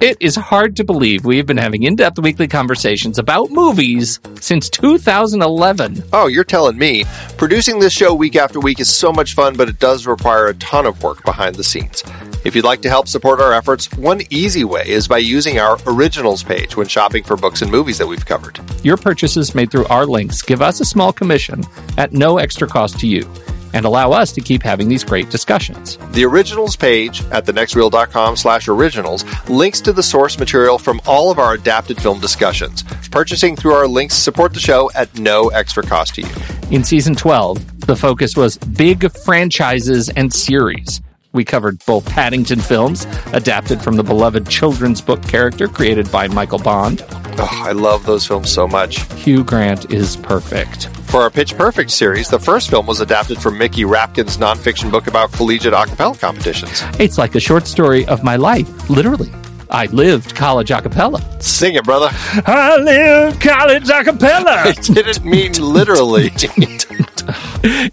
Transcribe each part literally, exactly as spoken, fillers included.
It is hard to believe we've been having in-depth weekly conversations about movies since two thousand eleven. Oh, you're telling me. Producing this show week after week is so much fun, but it does require a ton of work behind the scenes. If you'd like to help support our efforts, one easy way is by using our originals page when shopping for books and movies that we've covered. Your purchases made through our links give us a small commission at no extra cost to you, and allow us to keep having these great discussions. The originals page at thenextreel.com slash originals links to the source material from all of our adapted film discussions. Purchasing through our links support the show at no extra cost to you. In season twelve, the focus was big franchises and series. We covered both Paddington films, adapted from the beloved children's book character created by Michael Bond. Oh, I love those films so much. Hugh Grant is perfect. For our Pitch Perfect series, the first film was adapted from Mickey Rapkin's nonfiction book about collegiate a cappella competitions. It's like a short story of my life, literally. I lived college a cappella. Sing it, brother. I lived college a cappella. I didn't mean literally.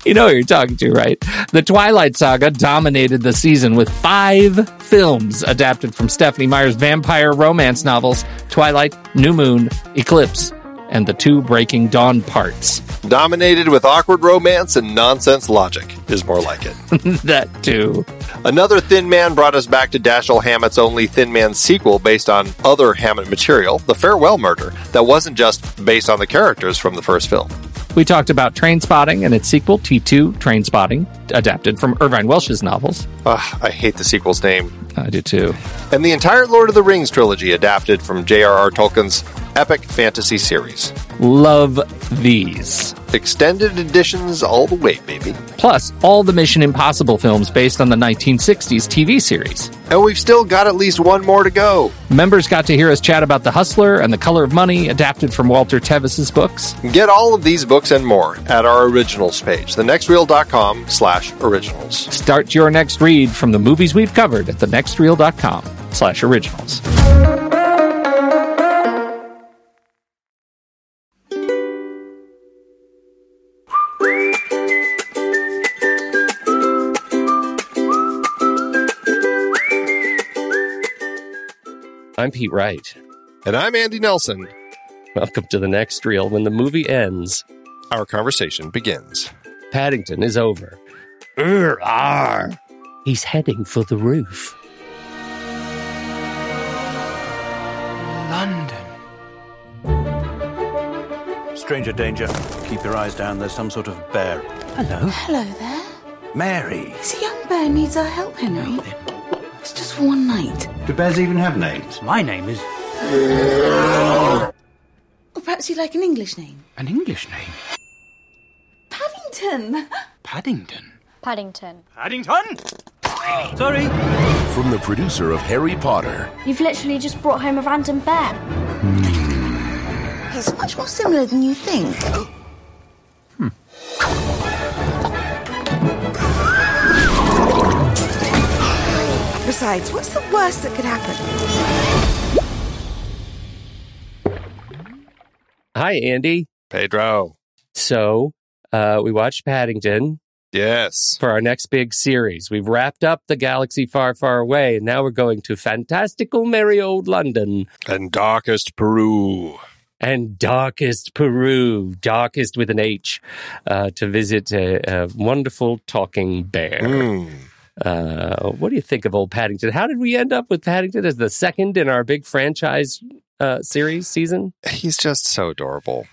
You know who you're talking to, right? The Twilight Saga dominated the season with five films adapted from Stephenie Meyer's vampire romance novels, Twilight, New Moon, Eclipse, and the two Breaking Dawn parts. Dominated with awkward romance and nonsense logic is more like it. That too. Another Thin Man brought us back to Dashiell Hammett's only Thin Man sequel based on other Hammett material, The Farewell Murder, that wasn't just based on the characters from the first film. We talked about Trainspotting and its sequel, T two Trainspotting, adapted from Irvine Welsh's novels. Ugh, I hate the sequel's name. I do too. And the entire Lord of the Rings trilogy, adapted from J R R Tolkien's epic fantasy series. Love these. Extended editions all the way, baby. Plus, all the Mission Impossible films based on the nineteen sixties T V series. And we've still got at least one more to go. Members got to hear us chat about The Hustler and The Color of Money, adapted from Walter Tevis's books. Get all of these books and more at our originals page, thenextreel.com slash originals. Start your next read from the movies we've covered at thenextreel.com slash originals. I'm Pete Wright. And I'm Andy Nelson. Welcome to The Next Reel. When the movie ends, our conversation begins. Paddington is over. Urgh, argh. He's heading for the roof. London. Stranger danger. Keep your eyes down. There's some sort of bear. Hello. Hello there. Mary. This young bear needs our help, Henry. Oh, it's just for one night. Do bears even have names? My name is... Or perhaps you'd like an English name. An English name? Paddington. Paddington? Paddington. Paddington? Oh, sorry. From the producer of Harry Potter. You've literally just brought home a random bear. is much more similar than you think. Hmm. Besides, what's the worst that could happen? Hi, Andy. Pedro. So, uh, we watched Paddington. Yes. For our next big series. We've wrapped up The Galaxy Far, Far Away, and now we're going to fantastical merry old London. And darkest Peru. And darkest Peru. Darkest with an H. Uh, to visit a, a wonderful talking bear. Mm. Uh, what do you think of old Paddington? How did we end up with Paddington as the second in our big franchise uh, series season? He's just so adorable.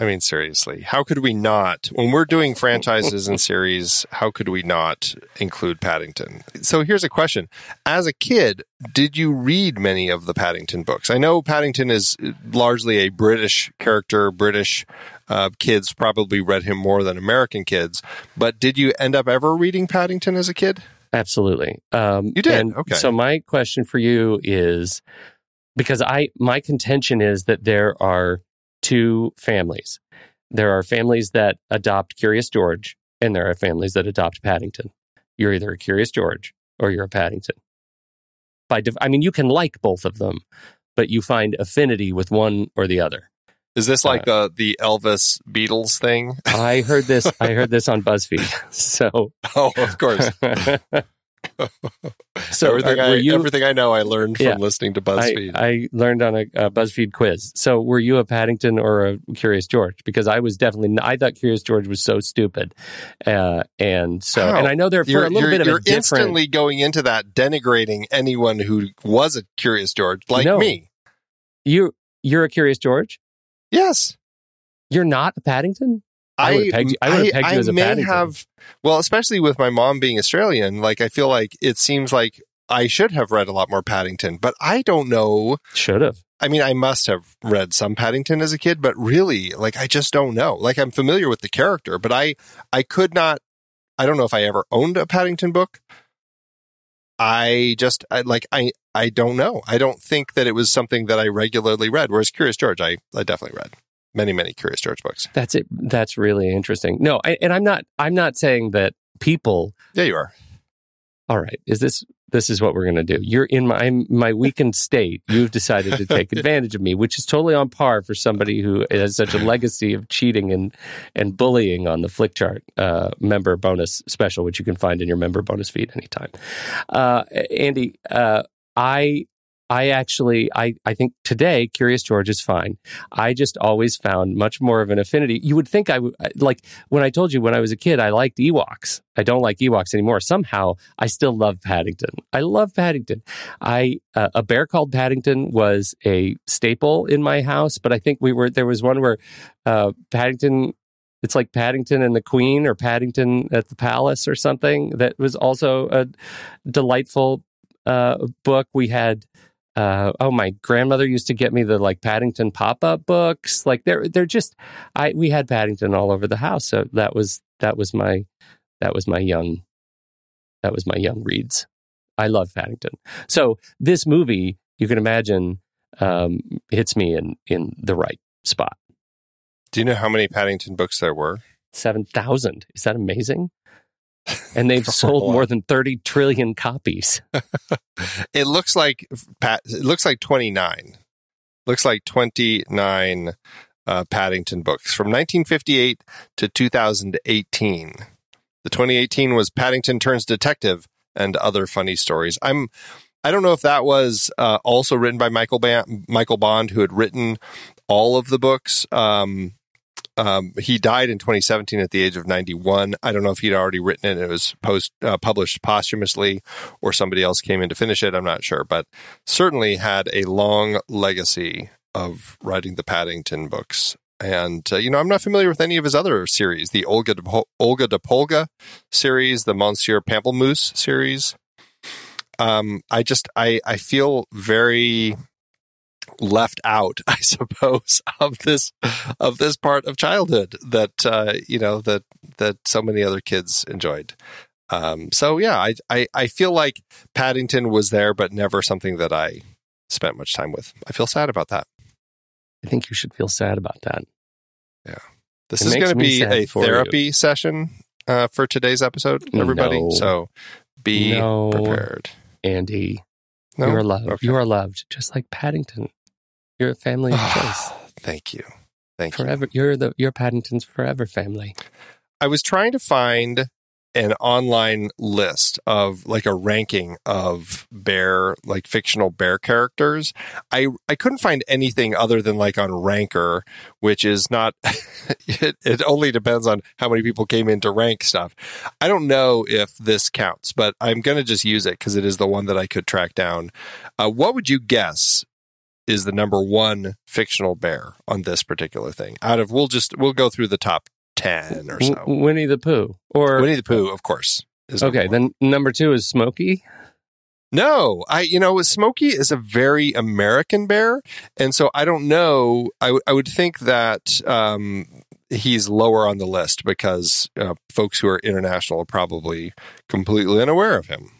I mean, seriously, how could we not, when we're doing franchises and series, how could we not include Paddington? So here's a question. As a kid, did you read many of the Paddington books? I know Paddington is largely a British character. British uh, kids probably read him more than American kids. But did you end up ever reading Paddington as a kid? Absolutely. Um, you did? Okay. So my question for you is, because I my contention is that there are two families. There are families that adopt Curious George, and there are families that adopt Paddington. You're either a Curious George or you're a Paddington. By def- I mean, you can like both of them, but you find affinity with one or the other. Is this like uh, the the Elvis Beatles thing? I heard this. I heard this on BuzzFeed. So, oh, of course. So everything, I, you, everything I know I learned from yeah, listening to BuzzFeed. I, I learned on a, a BuzzFeed quiz. So were you a Paddington or a Curious George? Because I was definitely not, I thought Curious George was so stupid. Uh, and so wow. and I know they're for you're, a little bit of a different... You're instantly going into that denigrating anyone who was a Curious George, like no, me. You, you're a Curious George? Yes. You're not a Paddington? I would have pegged you, I would have pegged I, you as a I may Paddington. Have, well, especially with my mom being Australian, like I feel like it seems like I should have read a lot more Paddington, but I don't know. Should have. I mean, I must have read some Paddington as a kid, but really, like I just don't know. Like I'm familiar with the character, but I, I could not, I don't know if I ever owned a Paddington book. I just, I, like, I, I don't know. I don't think that it was something that I regularly read, whereas Curious George, I, I definitely read. Many, many Curious George books. That's it. That's really interesting. No, I, and I'm not. I'm not saying that people. Yeah, you are. All right. Is this? This is what we're going to do. You're in my I'm, my weakened state. You've decided to take advantage of me, which is totally on par for somebody who has such a legacy of cheating and and bullying on the Flickchart uh, member bonus special, which you can find in your member bonus feed anytime. Uh, Andy, uh, I. I actually, I, I think today, Curious George is fine. I just always found much more of an affinity. You would think I would, like, when I told you when I was a kid, I liked Ewoks. I don't like Ewoks anymore. Somehow, I still love Paddington. I love Paddington. I uh, A Bear Called Paddington was a staple in my house, but I think we were, there was one where uh, Paddington... It's like Paddington and the Queen or Paddington at the Palace or something. That was also a delightful uh, book. We had... Uh, oh, my grandmother used to get me the like Paddington pop-up books. Like they're they're just, I we had Paddington all over the house. So that was that was my that was my young that was my young reads. I love Paddington. So this movie, you can imagine, um, hits me in in the right spot. Do you know how many Paddington books there were? Seven thousand. Is that amazing? And they've sold more than thirty trillion copies. It looks like Pat, it looks like twenty-nine. Looks like twenty-nine uh, Paddington books from nineteen fifty-eight to two thousand eighteen. The twenty eighteen was Paddington Turns Detective and Other Funny Stories. I'm I don't know if that was uh, also written by Michael ba- Michael Bond, who had written all of the books. Um Um, he died in twenty seventeen at the age of ninety-one. I don't know if he'd already written it and it was post uh, published posthumously or somebody else came in to finish it. I'm not sure, but certainly had a long legacy of writing the Paddington books. And, uh, you know, I'm not familiar with any of his other series, the Olga de, Pol- Olga de Polga series, the Monsieur Pamplemousse series. Um, I just, I, I feel very... left out, I suppose, of this of this part of childhood that uh, you know that that so many other kids enjoyed. Um, so yeah, I, I I feel like Paddington was there, but never something that I spent much time with. I feel sad about that. I think you should feel sad about that. Yeah. This it is going to be a therapy you. session uh, for today's episode, everybody. No. So be no, prepared. Andy, no? you are loved. Okay. You are loved, just like Paddington. You're a family of choice. Thank you. Thank forever. you. You're the you're Paddington's forever family. I was trying to find an online list of like a ranking of bear, like fictional bear characters. I, I couldn't find anything other than like on Ranker, which is not, it, it only depends on how many people came in to rank stuff. I don't know if this counts, but I'm going to just use it because it is the one that I could track down. Uh, what would you guess is the number one fictional bear on this particular thing? Out of, we'll just, we'll go through the top ten or so. Winnie the Pooh, or Winnie the Pooh, of course. Is okay, then number two is Smokey. No, I you know Smokey is a very American bear, and so I don't know. I w- I would think that um, he's lower on the list because uh, folks who are international are probably completely unaware of him.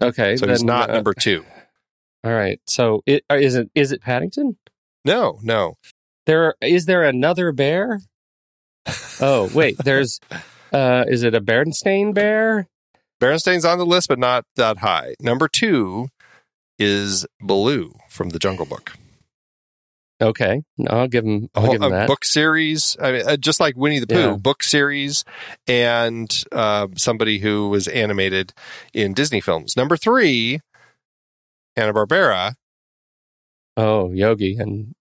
Okay, so then, he's not uh, number two. All right, so it, is it is it Paddington? No, no. There are, is there another bear? Oh, wait, there's, uh, is it a Berenstain bear? Berenstain's on the list, but not that high. Number two is Baloo from The Jungle Book. Okay, no, I'll give him, I'll a whole, give him that. A book series, I mean, just like Winnie the Pooh, yeah. book series, and uh, somebody who was animated in Disney films. Number three, Hanna-Barbera. Oh, Yogi and...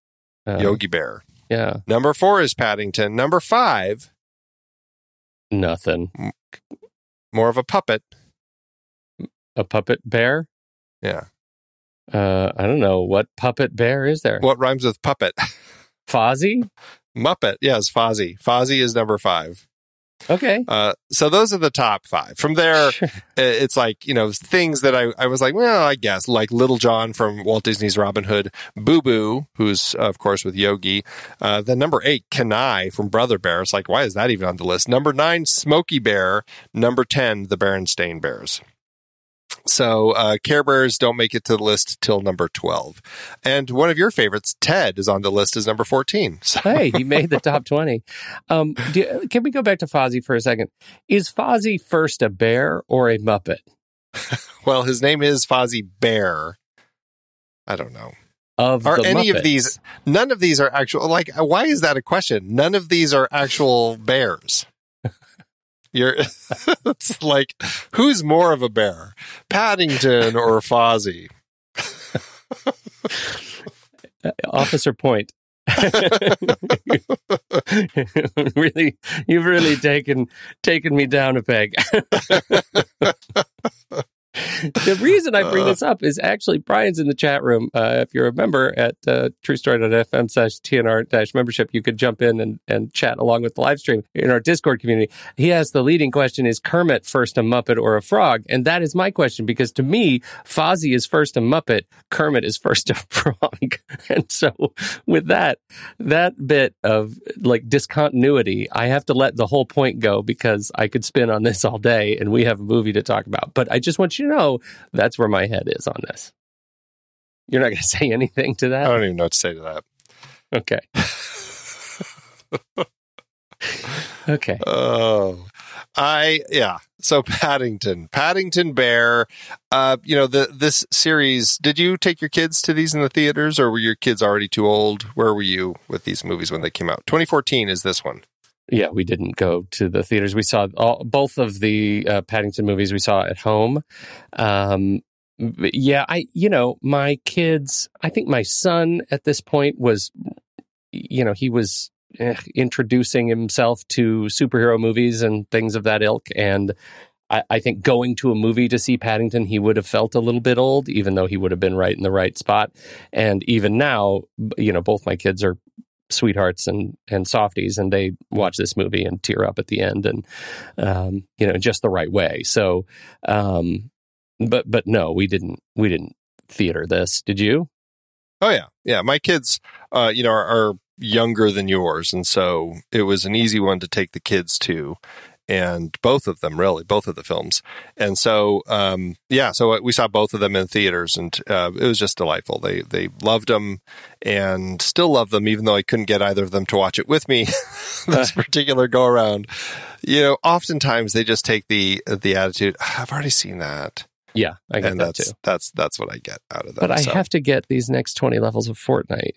Uh, Yogi Bear. Yeah. Number four is Paddington. Number five. Nothing. M- more of a puppet. A puppet bear? Yeah. Uh, I don't know. What puppet bear is there? What rhymes with puppet? Fozzie? Muppet. Yes, Fozzie. Fozzie is number five. Okay. Uh, so those are the top five. From there, it's like, you know, things that I, I was like, well, I guess, like Little John from Walt Disney's Robin Hood, Boo Boo, who's, of course, with Yogi. Uh, then number eight, Kanai from Brother Bear. It's like, why is that even on the list? Number nine, Smokey Bear. Number ten, the Berenstain Bears. So uh, Care Bears don't make it to the list till number twelve. And one of your favorites, Ted, is on the list as number fourteen. So. Hey, he made the top twenty. Um, do, can we go back to Fozzie for a second? Is Fozzie first a bear or a Muppet? Well, his name is Fozzie Bear. I don't know. Of are any Muppets. Of these, none of these are actual, like, why is that a question? None of these are actual bears. You're it's like, who's more of a bear, Paddington or Fozzie? Officer Point. Really, you've really taken taken me down a peg. The reason I bring this up is actually Brian's in the chat room. Uh, if you're a member at uh, truestory dot f m slash T N R dash membership, you could jump in and, and chat along with the live stream in our Discord community. He asked the leading question, is Kermit first a Muppet or a frog? And that is my question, because to me, Fozzie is first a Muppet, Kermit is first a frog. And so with that, that bit of like discontinuity, I have to let the whole point go because I could spin on this all day and we have a movie to talk about. But I just want you You know, that's where my head is on this. You're not going to say anything to that? I don't even know what to say to that. Okay. Okay. Oh, I, yeah. So Paddington, Paddington Bear, uh, you know, the this series, did you take your kids to these in the theaters or were your kids already too old? Where were you with these movies when they came out? twenty fourteen is this one. Yeah, we didn't go to the theaters. We saw all, both of the uh, Paddington movies we saw at home. Um, yeah, I, you know, my kids, I think my son at this point was, you know, he was eh, introducing himself to superhero movies and things of that ilk. And I, I think going to a movie to see Paddington, he would have felt a little bit old, even though he would have been right in the right spot. And even now, you know, both my kids are sweethearts and and softies, and they watch this movie and tear up at the end, and um you know, just the right way. So um but but no, we didn't we didn't theater this. Did you? Oh yeah, yeah, my kids uh you know are, are younger than yours, and so it was an easy one to take the kids to. and both of them, really, both of the films. And so, um, yeah, so we saw both of them in theaters, and uh, it was just delightful. They they loved them and still love them, even though I couldn't get either of them to watch it with me this particular go-around. You know, oftentimes they just take the the attitude, I've already seen that. Yeah, I get and that that's, too. That's, that's what I get out of that. But I so. have to get these next twenty levels of Fortnite.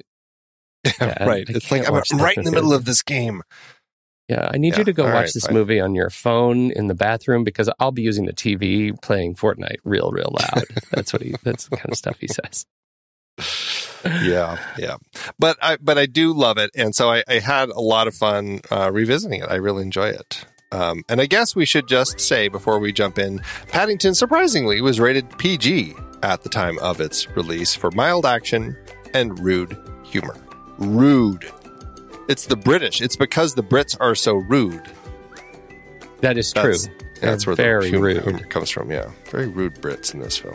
Yeah, yeah, right. I, I it's like I'm right in the middle of this game. Yeah, I need yeah, you to go watch right, this fine. movie on your phone in the bathroom, because I'll be using the T V playing Fortnite real, real loud. That's what he. That's the kind of stuff he says. Yeah, yeah. But I, but I do love it, and so I, I had a lot of fun uh, revisiting it. I really enjoy it. Um, and I guess we should just say before we jump in, Paddington surprisingly was rated P G at the time of its release for mild action and rude humor. Rude. It's the British. It's because the Brits are so rude. That is true. That's, that's where the humor, humor comes from, yeah. Very rude Brits in this film.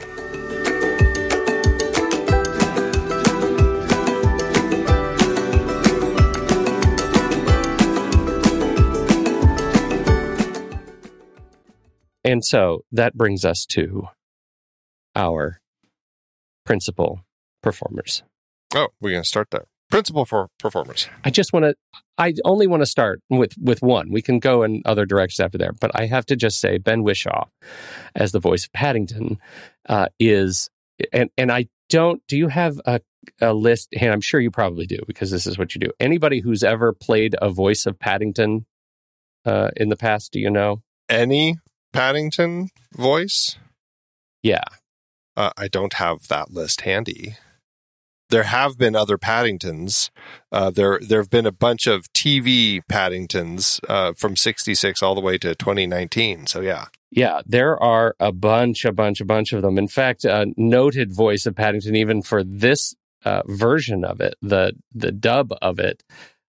And so that brings us to our principal performers. Oh, we're going to start there. Principal for performers. I just want to, I only want to start with, with one. We can go in other directions after there, but I have to just say Ben Wishaw as the voice of Paddington uh, is, and and I don't, do you have a, a list? And I'm sure you probably do, because this is what you do. Anybody who's ever played a voice of Paddington uh, in the past, do you know? Any Paddington voice? Yeah. Uh, I don't have that list handy. There have been other Paddingtons. Uh, there there have been a bunch of T V Paddingtons uh, from sixty-six all the way to twenty nineteen. So, yeah. Yeah, there are a bunch, a bunch, a bunch of them. In fact, a noted voice of Paddington, even for this uh, version of it, the the dub of it,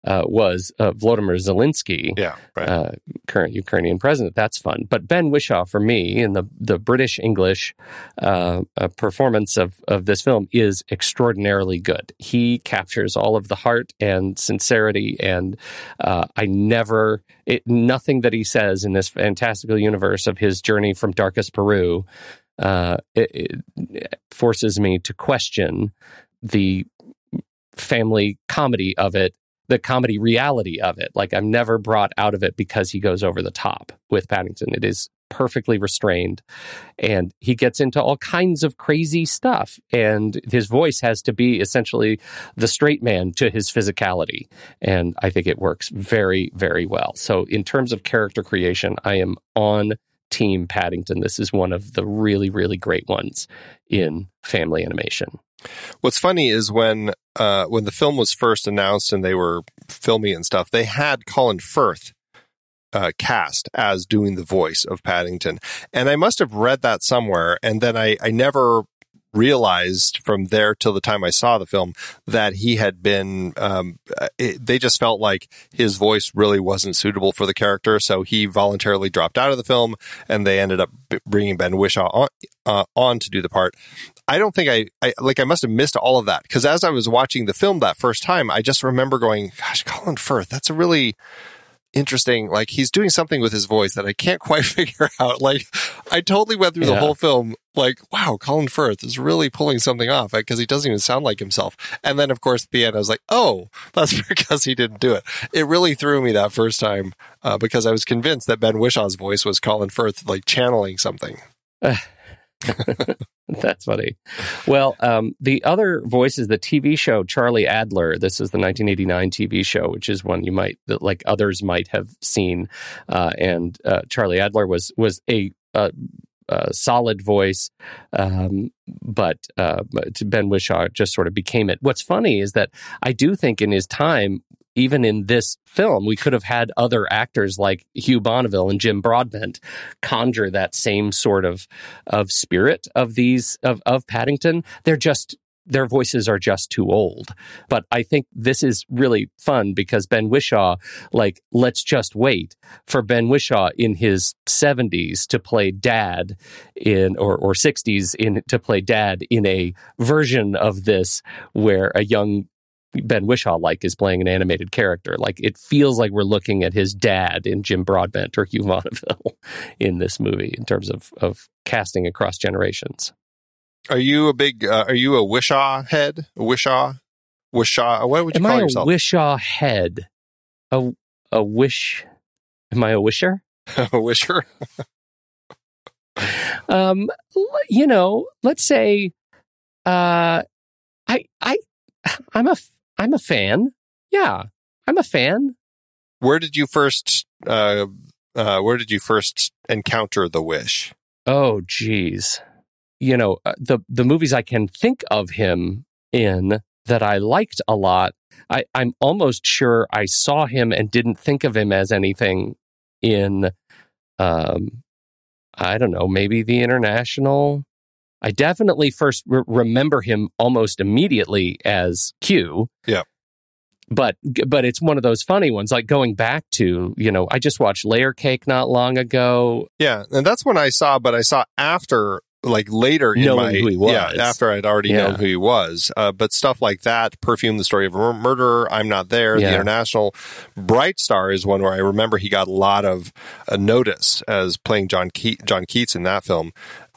uh, was uh, Volodymyr Zelensky, yeah, right. uh, current Ukrainian president. That's fun. But Ben Wishaw, for me, in the, the British-English uh, uh, performance of, of this film is extraordinarily good. He captures all of the heart and sincerity, and uh, I never... It, nothing that he says in this fantastical universe of his journey from darkest Peru uh, it, it forces me to question the family comedy of it, the comedy reality of it. Like, I'm never brought out of it because he goes over the top with Paddington. It is perfectly restrained, and he gets into all kinds of crazy stuff, and his voice has to be essentially the straight man to his physicality, and I think it works very, very well. So in terms of character creation, I am on Team Paddington. This is one of the really, really great ones in family animation. What's funny is when uh, when the film was first announced and they were filming and stuff, they had Colin Firth uh, cast as doing the voice of Paddington. And I must have read that somewhere, and then I, I never realized from there till the time I saw the film that he had been, um, it, they just felt like his voice really wasn't suitable for the character, so he voluntarily dropped out of the film, and they ended up bringing Ben Wishaw on, uh, on to do the part. I don't think I, I, like, I must have missed all of that, because as I was watching the film that first time, I just remember going, gosh, Colin Firth, that's a really interesting, like, he's doing something with his voice that I can't quite figure out. Like, I totally went through yeah. the whole film, like, wow, Colin Firth is really pulling something off, because he doesn't even sound like himself. And then, of course, at the end, I was like, oh, that's because he didn't do it. It really threw me that first time, uh, because I was convinced that Ben Wishaw's voice was Colin Firth, like, channeling something. Uh. That's funny. Well, um, the other voice is the T V show Charlie Adler. This is the nineteen eighty-nine T V show, which is one you might, like others might have seen. Uh, and uh, Charlie Adler was was a, a, a solid voice, um, but, uh, but Ben Wishaw just sort of became it. What's funny is that I do think in his time, even in this film, we could have had other actors like Hugh Bonneville and Jim Broadbent conjure that same sort of of spirit of these of, of Paddington. They're just their voices are just too old. But I think this is really fun because Ben Wishaw, like, let's just wait for Ben Wishaw in his seventies to play dad in or or sixties in to play dad in a version of this where a young Ben Wishaw like is playing an animated character. Like, it feels like we're looking at his dad in Jim Broadbent or Hugh Bonneville in this movie in terms of of casting across generations. Are you a big? Uh, are you a Wishaw head? A Wishaw, Wishaw. What would you am call I yourself? Am I a Wishaw head? A a wish? Am I a wisher? A wisher. um, you know, let's say, uh, I I I'm a I'm a fan. Yeah, I'm a fan. Where did you first? Uh, uh, where did you first encounter the Wish? Oh, geez. You know, the the movies I can think of him in that I liked a lot, I, I'm almost sure I saw him and didn't think of him as anything in, um, I don't know, maybe The International. I definitely first re- remember him almost immediately as Q. Yeah. But but it's one of those funny ones, like going back to, you know, I just watched Layer Cake not long ago. Yeah, and that's when I saw, but I saw after... Like later in knowing my who he was. Yeah, after I'd already yeah. known who he was, uh, but stuff like that, Perfume, The Story of a Murderer, I'm Not There, yeah. The International, Bright Star is one where I remember he got a lot of uh, notice as playing John Ke- John Keats in that film.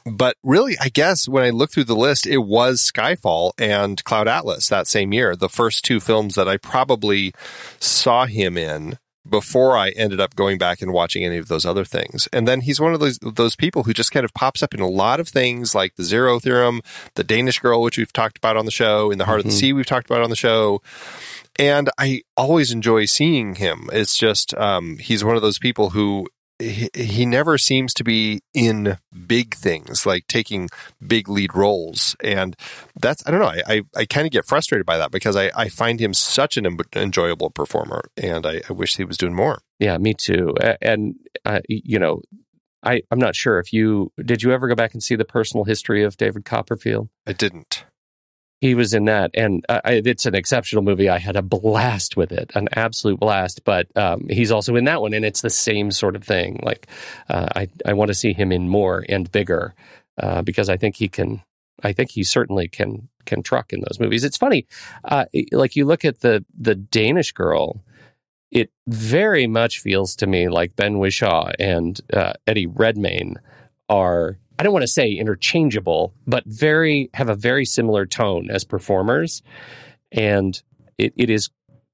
But really, I guess when I look through the list, it was Skyfall and Cloud Atlas that same year, the first two films that I probably saw him in before I ended up going back and watching any of those other things. And then he's one of those those people who just kind of pops up in a lot of things, like The Zero Theorem, The Danish Girl, which we've talked about on the show, In the Heart mm-hmm. of the Sea, we've talked about on the show. And I always enjoy seeing him. It's just, um, he's one of those people who he, he never seems to be in big things, like taking big lead roles. And that's, I don't know, I, I, I kind of get frustrated by that because I, I find him such an em- enjoyable performer, and I, I wish he was doing more. Yeah, me too. And, uh, you know, I, I'm not sure if you, did you ever go back and see The Personal History of David Copperfield? I didn't. He was in that, and uh, I, it's an exceptional movie. I had a blast with it, an absolute blast. But um, he's also in that one, and it's the same sort of thing. Like, uh, I I want to see him in more and bigger uh, because I think he can. I think he certainly can can truck in those movies. It's funny, uh, like you look at the the Danish Girl. It very much feels to me like Ben Wishaw and uh, Eddie Redmayne are. I don't want to say interchangeable, but very have a very similar tone as performers. And it, it is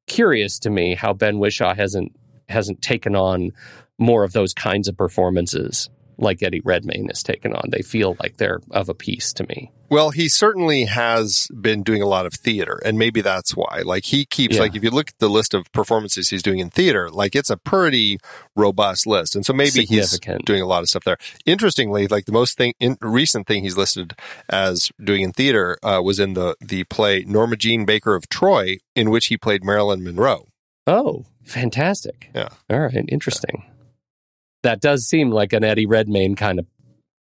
curious to me how Ben Wishaw hasn't hasn't taken on more of those kinds of performances like Eddie Redmayne has taken on. They feel like they're of a piece to me. Well, he certainly has been doing a lot of theater, and maybe that's why. Like, he keeps, yeah. like, if you look at the list of performances he's doing in theater, like, it's a pretty robust list. And so maybe he's doing a lot of stuff there. Interestingly, like, the most thing in, recent thing he's listed as doing in theater uh, was in the, the play Norma Jean Baker of Troy, in which he played Marilyn Monroe. Oh, fantastic. Yeah. All right. Interesting. Yeah. That does seem like an Eddie Redmayne kind of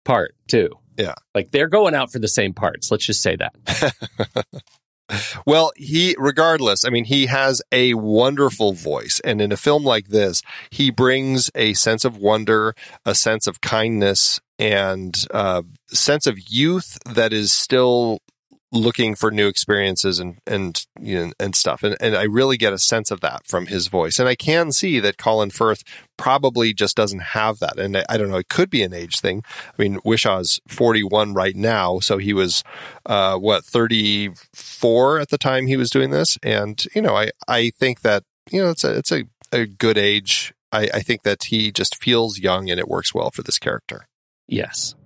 part, too. Yeah. Like, they're going out for the same parts. Let's just say that. Well, he, regardless, I mean, he has a wonderful voice. And in a film like this, he brings a sense of wonder, a sense of kindness, and a sense of youth that is still looking for new experiences and, and, you know, and stuff. And, and I really get a sense of that from his voice. And I can see that Colin Firth probably just doesn't have that. And I, I don't know, it could be an age thing. I mean, Wishaw's forty-one right now. So he was, uh, what, thirty-four at the time he was doing this. And, you know, I, I think that, you know, it's a, it's a, a good age. I, I think that he just feels young and it works well for this character. Yes.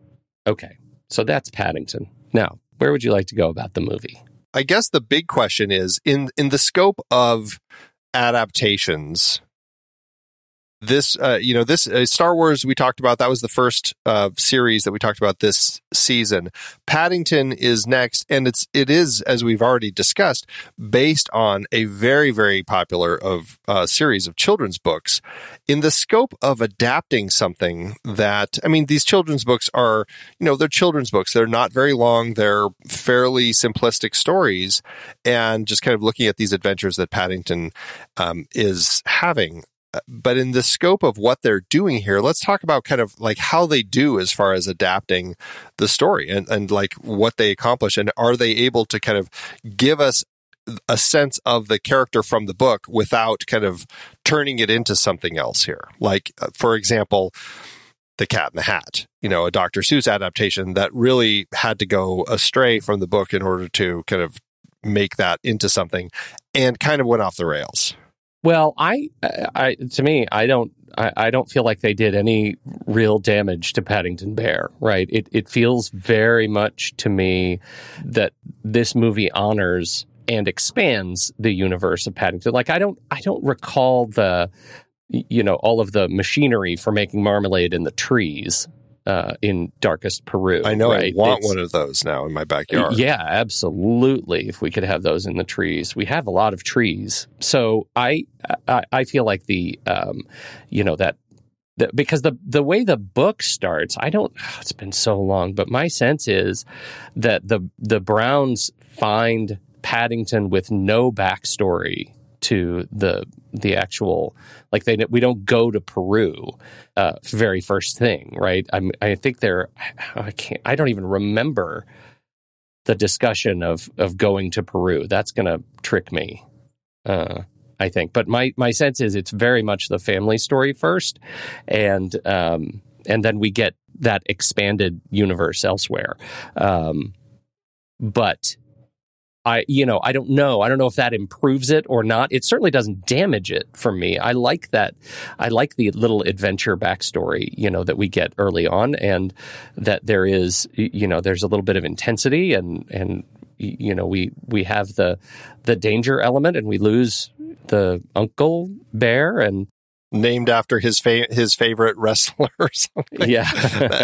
Okay. So that's Paddington. Now, where would you like to go about the movie? I guess the big question is, in, in the scope of adaptations, this, uh, you know, this uh, Star Wars we talked about, that was the first uh, series that we talked about this season. Paddington is next, and it's it is, as we've already discussed, based on a very, very popular of uh, series of children's books. In the scope of adapting something that, I mean, these children's books are, you know, they're children's books. They're not very long. They're fairly simplistic stories, and just kind of looking at these adventures that Paddington um, is having. But in the scope of what they're doing here, let's talk about kind of like how they do as far as adapting the story and, and like what they accomplish. And are they able to kind of give us a sense of the character from the book without kind of turning it into something else here. Like, for example, The Cat in the Hat, you know, a Doctor Seuss adaptation that really had to go astray from the book in order to kind of make that into something, and kind of went off the rails. Well, I, I, to me, I don't, I, I don't feel like they did any real damage to Paddington Bear, right? It, it feels very much to me that this movie honors and expands the universe of Paddington. Like, I don't, I don't recall the, you know, all of the machinery for making marmalade in the trees uh, in Darkest Peru. I know, right? I want it's, one of those now in my backyard. Yeah, absolutely. If we could have those in the trees, we have a lot of trees. So I, I, I feel like the, um, you know, that, that because the the way the book starts, I don't. Oh, it's been so long, but my sense is that the the Browns find Paddington with no backstory to the the actual, like, they we don't go to Peru uh, very first thing, right? I'm, I think they're I can't I don't even remember the discussion of of going to Peru. That's gonna trick me, uh, I think. But my my sense is it's very much the family story first, and um, and then we get that expanded universe elsewhere. Um, but. I, you know, I don't know. I don't know if that improves it or not. It certainly doesn't damage it for me. I like that. I like the little adventure backstory, you know, that we get early on, and that there is, you know, there's a little bit of intensity, and, and, you know, we, we have the, the danger element, and we lose the Uncle Bear, and named after his fa- his favorite wrestler or something. Yeah.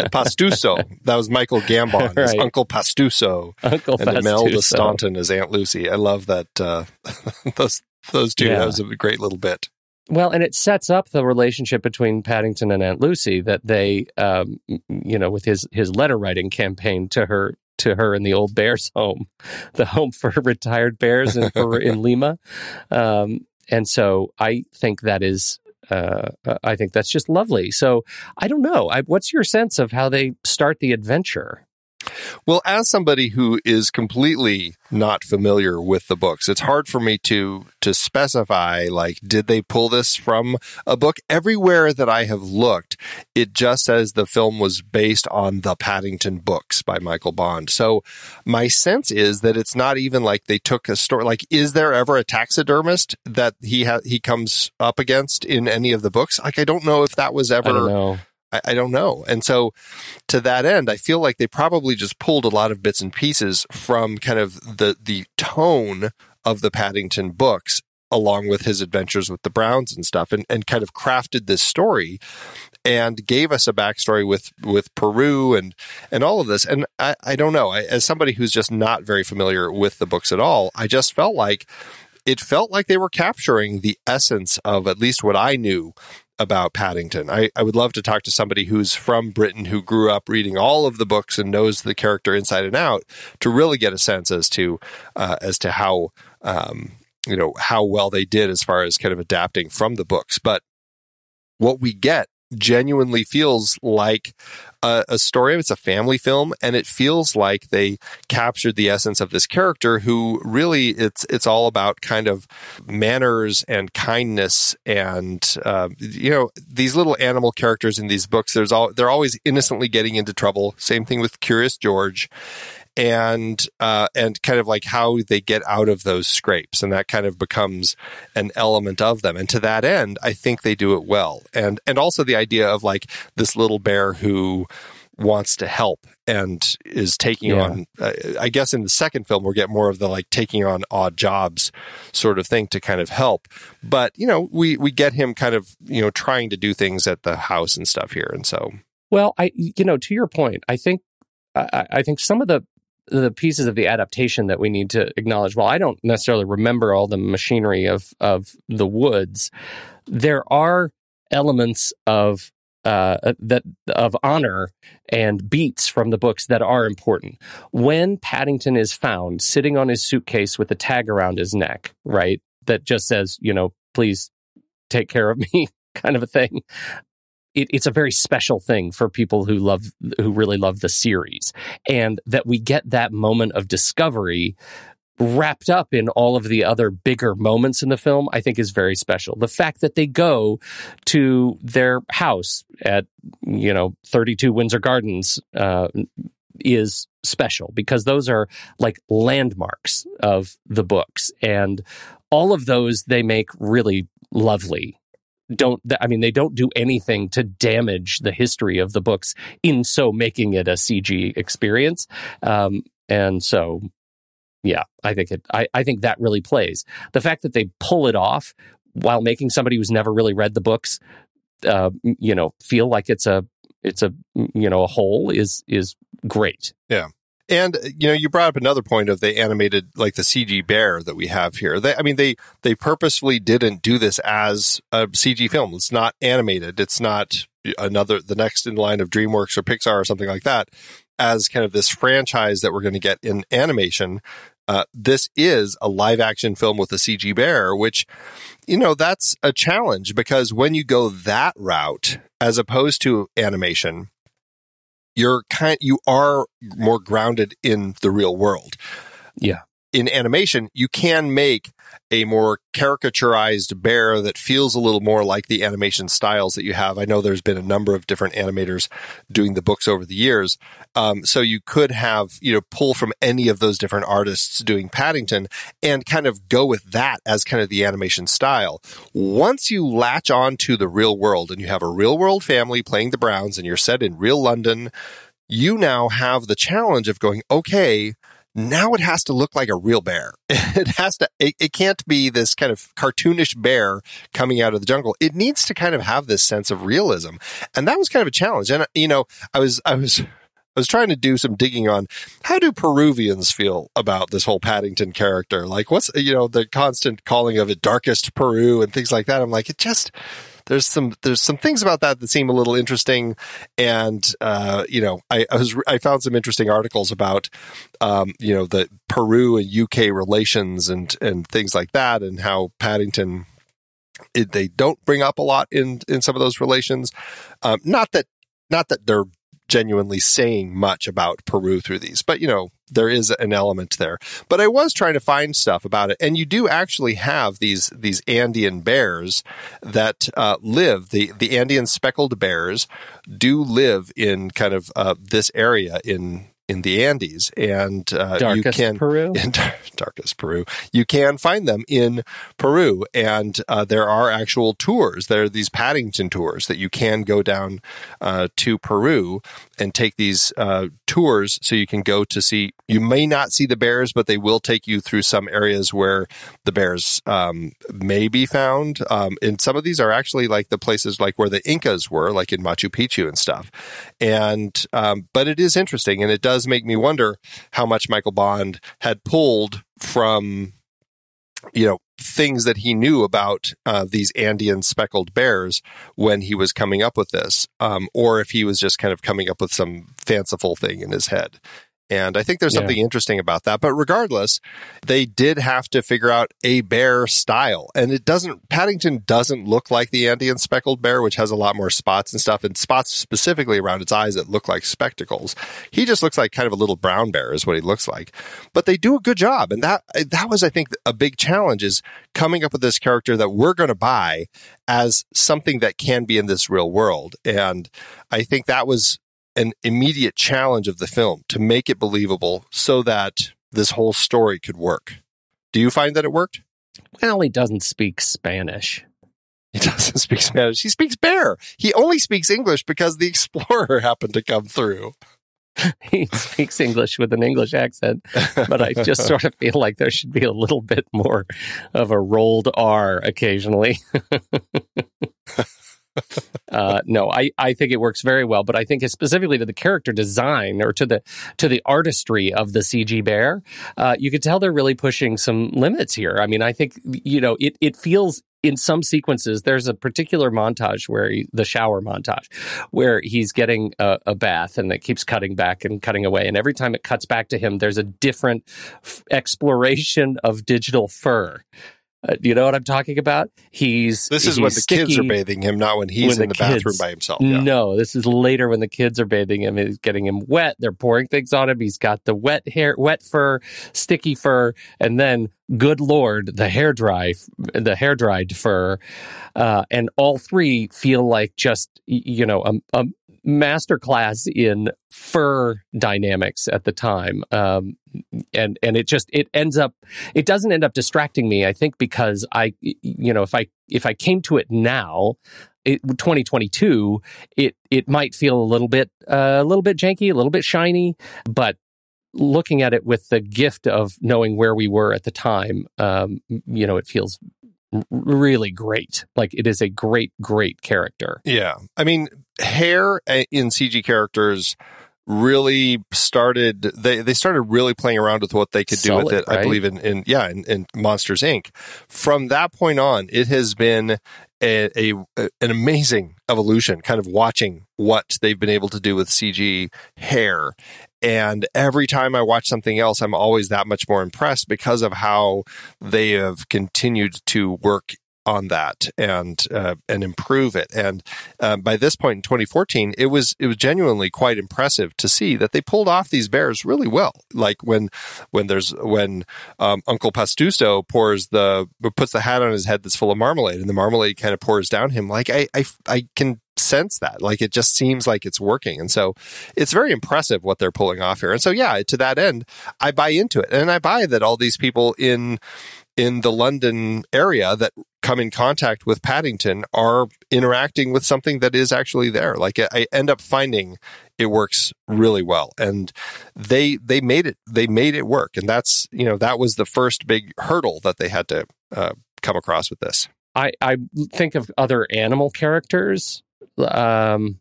Pastuso. That was Michael Gambon. His right. Uncle Pastuso. Uncle and Pastuso. And Imelda Staunton as Aunt Lucy. I love that. Uh, those those two. Yeah. That was a great little bit. Well, and it sets up the relationship between Paddington and Aunt Lucy, that they, um, you know, with his, his letter writing campaign to her, to her in the old bear's home, the home for retired bears in, in Lima. Um, and so I think that is... Uh, I think that's just lovely. So I don't know. I, what's your sense of how they start the adventure? Well, as somebody who is completely not familiar with the books, it's hard for me to to specify, like, did they pull this from a book? Everywhere that I have looked, it just says the film was based on the Paddington books by Michael Bond. So my sense is that it's not even like they took a story. Like, is there ever a taxidermist that he ha- he comes up against in any of the books? Like, I don't know if that was ever... I don't know. I don't know. And so to that end, I feel like they probably just pulled a lot of bits and pieces from kind of the the tone of the Paddington books, along with his adventures with the Browns and stuff, and, and kind of crafted this story and gave us a backstory with, with Peru and, and all of this. And I, I don't know. I, as somebody who's just not very familiar with the books at all, I just felt like it felt like they were capturing the essence of at least what I knew about Paddington. I, I would love to talk to somebody who's from Britain, who grew up reading all of the books and knows the character inside and out, to really get a sense as to uh, as to how um, you know how well they did as far as kind of adapting from the books. But what we get genuinely feels like a, a story. It's a family film, and it feels like they captured the essence of this character, who really it's it's all about kind of manners and kindness, and uh, you know, these little animal characters in these books. There's all they're always innocently getting into trouble. Same thing with Curious George. And uh, and kind of like how they get out of those scrapes, and that kind of becomes an element of them. And to that end, I think they do it well. And and also the idea of like this little bear who wants to help and is taking yeah. on. Uh, I guess in the second film, we're getting more of the like taking on odd jobs sort of thing to kind of help. But you know, we we get him kind of you know trying to do things at the house and stuff here. And so, well, I you know to your point, I think I, I think some of the. the pieces of the adaptation that we need to acknowledge. While I don't necessarily remember all the machinery of, of the woods, there are elements of uh, that of honor and beats from the books that are important. When Paddington is found sitting on his suitcase with a tag around his neck, right, that just says, you know, please take care of me, kind of a thing. It, it's a very special thing for people who love, who really love the series, and that we get that moment of discovery wrapped up in all of the other bigger moments in the film, I think is very special. The fact that they go to their house at, you know, thirty-two Windsor Gardens uh, is special because those are like landmarks of the books. And all of those they make really lovely. Don't I mean, they don't do anything to damage the history of the books in so making it a C G experience. Um, and so... Yeah, I think it. I, I think that really plays. The fact that they pull it off while making somebody who's never really read the books, uh, you know, feel like it's a it's a you know a whole is is great. Yeah, and you know, you brought up another point of they animated like the C G bear that we have here. They, I mean, they they purposefully didn't do this as a C G film. It's not animated. It's not another the next in line of DreamWorks or Pixar or something like that. As kind of this franchise that we're going to get in animation, uh, this is a live action film with a C G bear, which, you know, that's a challenge because when you go that route, as opposed to animation, you're kind, you are more grounded in the real world. Yeah. In animation, you can make a more caricaturized bear that feels a little more like the animation styles that you have. I know there's been a number of different animators doing the books over the years. Um, so you could have, you know, pull from any of those different artists doing Paddington and kind of go with that as kind of the animation style. Once you latch on to the real world and you have a real world family playing the Browns and you're set in real London, you now have the challenge of going, okay, now it has to look like a real bear. It has to, it, it can't be this kind of cartoonish bear coming out of the jungle. It needs to kind of have this sense of realism. And that was kind of a challenge. And, you know, I was, I was, I was trying to do some digging on how do Peruvians feel about this whole Paddington character? Like what's, you know, the constant calling of it darkest Peru and things like that. I'm like, it just, There's some there's some things about that that seem a little interesting, and uh, you know I, I was I found some interesting articles about um, you know the Peru and U K relations and and things like that, and how Paddington it, they don't bring up a lot in in some of those relations. Um, not that not that they're genuinely saying much about Peru through these, but you know there is an element there. But I was trying to find stuff about it, and you do actually have these these Andean bears that uh, live. the The Andean speckled bears do live in kind of uh, this area in in the Andes, and uh, darkest you can Peru, in dar- darkest Peru. You can find them in Peru, and uh, there are actual tours. There are these Paddington tours that you can go down uh, to Peru and take these uh, tours. So you can go to see. You may not see the bears, but they will take you through some areas where the bears um, may be found. Um, and some of these are actually like the places like where the Incas were, like in Machu Picchu and stuff. And um, but it is interesting, and it does. Make me wonder how much Michael Bond had pulled from, you know, things that he knew about uh, these Andean speckled bears when he was coming up with this, um, or if he was just kind of coming up with some fanciful thing in his head. And I think there's something yeah. interesting about that. But regardless, they did have to figure out a bear style. And it doesn't, Paddington doesn't look like the Andean speckled bear, which has a lot more spots and stuff, and spots specifically around its eyes that look like spectacles. He just looks like kind of a little brown bear is what he looks like. But they do a good job. And that that was, I think, a big challenge is coming up with this character that we're going to buy as something that can be in this real world. And I think that was an immediate challenge of the film to make it believable so that this whole story could work. Do you find that it worked? Well, he doesn't speak Spanish. He doesn't speak Spanish. He speaks bear. He only speaks English because the explorer happened to come through. He speaks English with an English accent, but I just sort of feel like there should be a little bit more of a rolled R occasionally. Uh, no, I, I think it works very well, but I think specifically to the character design or to the to the artistry of the C G bear, uh, you could tell they're really pushing some limits here. I mean, I think, you know, it, it feels in some sequences, there's a particular montage where he, the shower montage where he's getting a, a bath and it keeps cutting back and cutting away. And every time it cuts back to him, there's a different f- exploration of digital fur. Uh, you know what I'm talking about? He's This is he's when the sticky, kids are bathing him, not when he's when in the, the bathroom kids, by himself. Yeah. No, this is later when the kids are bathing him. It's getting him wet. They're pouring things on him. He's got the wet hair, wet fur, sticky fur, and then, good Lord, the hair dry, the hair dried fur. Uh, and all three feel like just, you know, a, a masterclass in fur dynamics at the time. Um, and, and it just, it ends up, it doesn't end up distracting me, I think, because I, you know, if I, if I came to it now, it, twenty twenty-two, it, it might feel a little bit, uh, a little bit janky, a little bit shiny, but looking at it with the gift of knowing where we were at the time, um, you know, it feels really great. Like, it is a great, great character. Yeah. I mean, hair in C G characters really started, they, they started really playing around with what they could do Solid, with it, right? I believe in, in yeah, in, in Monsters, Incorporated. From that point on, it has been a, a an amazing evolution, kind of watching what they've been able to do with C G hair. And every time I watch something else, I'm always that much more impressed because of how they have continued to work on that and uh, and improve it. And uh, by this point in twenty fourteen, it was it was genuinely quite impressive to see that they pulled off these bears really well. Like when when there's when um, Uncle Pastuso pours the puts the hat on his head that's full of marmalade, and the marmalade kind of pours down him. Like I I, I can. sense that, like, it just seems like it's working, and so it's very impressive what they're pulling off here. And so, yeah, to that end, I buy into it, and I buy that all these people in in the London area that come in contact with Paddington are interacting with something that is actually there. Like, I end up finding it works really well, and they they made it they made it work, and that's, you know, that was the first big hurdle that they had to uh, come across with this. I I think of other animal characters. Um,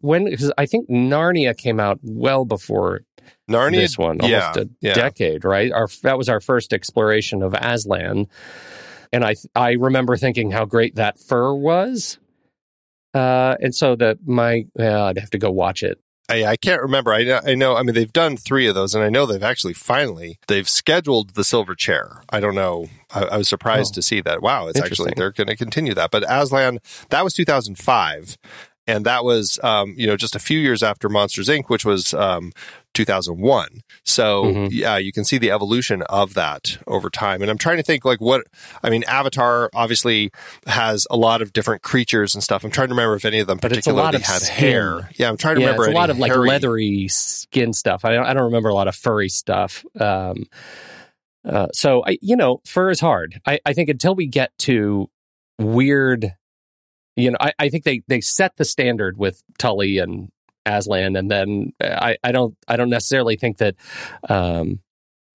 when cause I think Narnia came out well before Narnia, this one, almost yeah, a yeah. decade, right? Our that was our first exploration of Aslan, and I I remember thinking how great that fur was, uh, and so that my uh, I'd have to go watch it. I, I can't remember. I know, I know. I mean, they've done three of those, and I know they've actually finally they've scheduled the Silver Chair. I don't know. I, I was surprised oh. to see that. Wow, it's actually they're going to continue that. But Aslan, that was two thousand five, and that was um, you know, just a few years after Monsters Incorporated, which was um, two thousand one. So mm-hmm. yeah, you can see the evolution of that over time. And I'm trying to think, like, what I mean. Avatar obviously has a lot of different creatures and stuff. I'm trying to remember if any of them but particularly had skin. hair. Yeah, I'm trying to yeah, remember. It's a lot of like hairy... leathery skin stuff. I don't, I don't remember a lot of furry stuff. Um, uh, so I, you know, fur is hard. I, I think until we get to weird, you know, I, I think they they set the standard with Tully and Aslan, and then I, I don't I don't necessarily think that um,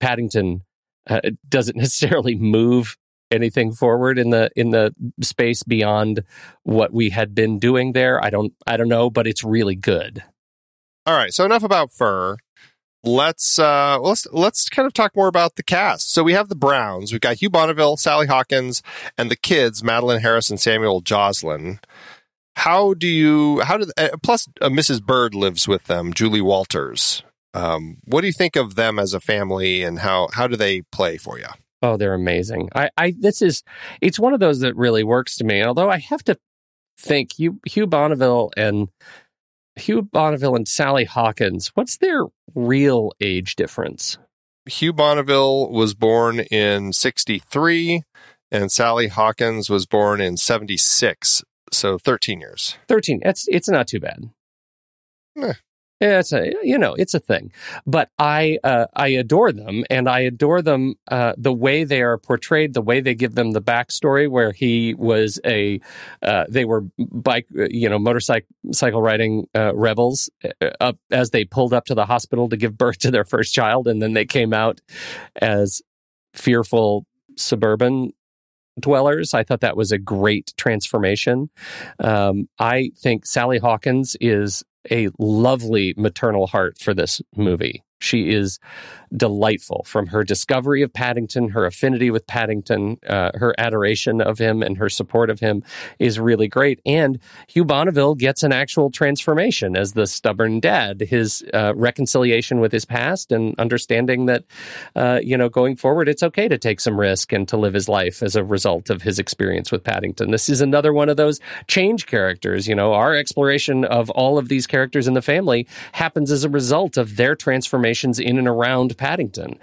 Paddington uh, doesn't necessarily move anything forward in the in the space beyond what we had been doing there. I don't I don't know, but it's really good. All right, so enough about fur. Let's uh, let's let's kind of talk more about the cast. So we have the Browns. We've got Hugh Bonneville, Sally Hawkins, and the kids Madeline Harris and Samuel Joslin. How do you, how do, uh, plus uh, Missus Bird lives with them, Julie Walters. Um, what do you think of them as a family, and how, how do they play for you? Oh, they're amazing. I, I, this is, it's one of those that really works to me. Although I have to think Hugh, Hugh Bonneville and Hugh Bonneville and Sally Hawkins, what's their real age difference? Hugh Bonneville was born in sixty-three and Sally Hawkins was born in seventy-six. So thirteen years. thirteen. It's, it's not too bad. Eh. Yeah, it's a, you know, it's a thing. But I uh, I adore them, and I adore them uh, the way they are portrayed, the way they give them the backstory where he was a, uh, they were bike, you know, motorcycle cycle riding uh, rebels up as they pulled up to the hospital to give birth to their first child. And then they came out as fearful suburban dwellers. I thought that was a great transformation. Um, I think Sally Hawkins is a lovely maternal heart for this movie. She is delightful, from her discovery of Paddington, her affinity with Paddington, uh, her adoration of him and her support of him is really great. And Hugh Bonneville gets an actual transformation as the stubborn dad, his uh, reconciliation with his past and understanding that, uh, you know, going forward, it's okay to take some risk and to live his life as a result of his experience with Paddington. This is another one of those change characters. You know, our exploration of all of these characters in the family happens as a result of their transformation in and around Paddington.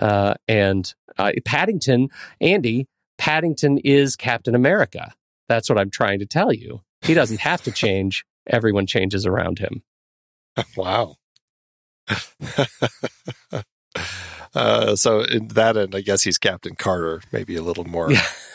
Uh, and uh, Paddington, Andy, Paddington is Captain America. That's what I'm trying to tell you. He doesn't have to change. Everyone changes around him. Wow. uh, so in that end, I guess he's Captain Carter, maybe a little more.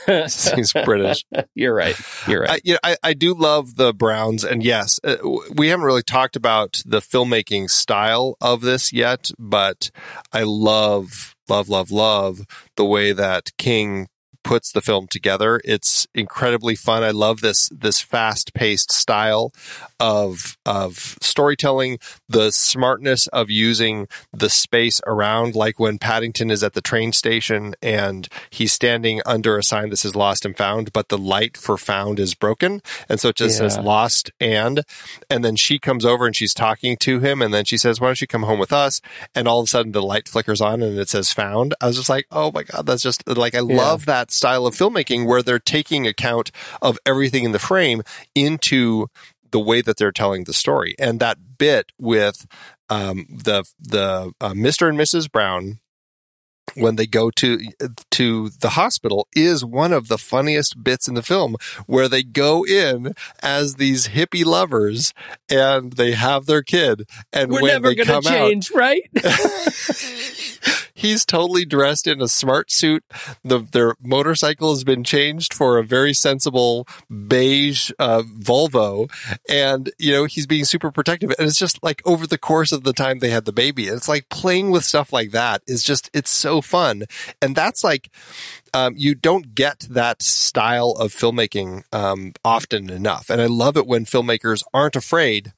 He's British. You're right. You're right. I, you know, I, I do love the Browns. And yes, uh, we haven't really talked about the filmmaking style of this yet, but I love, love, love, love the way that King puts the film together. It's incredibly fun. I love this this fast-paced style of of storytelling, the smartness of using the space around, like when Paddington is at the train station and he's standing under a sign that says lost and found, but the light for found is broken. And so it just yeah. says lost and, and then she comes over and she's talking to him and then she says, why don't you come home with us? And all of a sudden the light flickers on and it says found. I was just like, oh my God, that's just like, I yeah. love that style of filmmaking where they're taking account of everything in the frame into the way that they're telling the story. And that bit with um, the the uh, Mister and Missus Brown when they go to to the hospital is one of the funniest bits in the film, where they go in as these hippie lovers and they have their kid, and We're when never they gonna come change, out, right? He's totally dressed in a smart suit. The, their motorcycle has been changed for a very sensible beige uh, Volvo. And, you know, he's being super protective. And it's just like over the course of the time they had the baby, it's like playing with stuff like that is just, it's so fun. And that's like, um, you don't get that style of filmmaking um, often enough. And I love it when filmmakers aren't afraid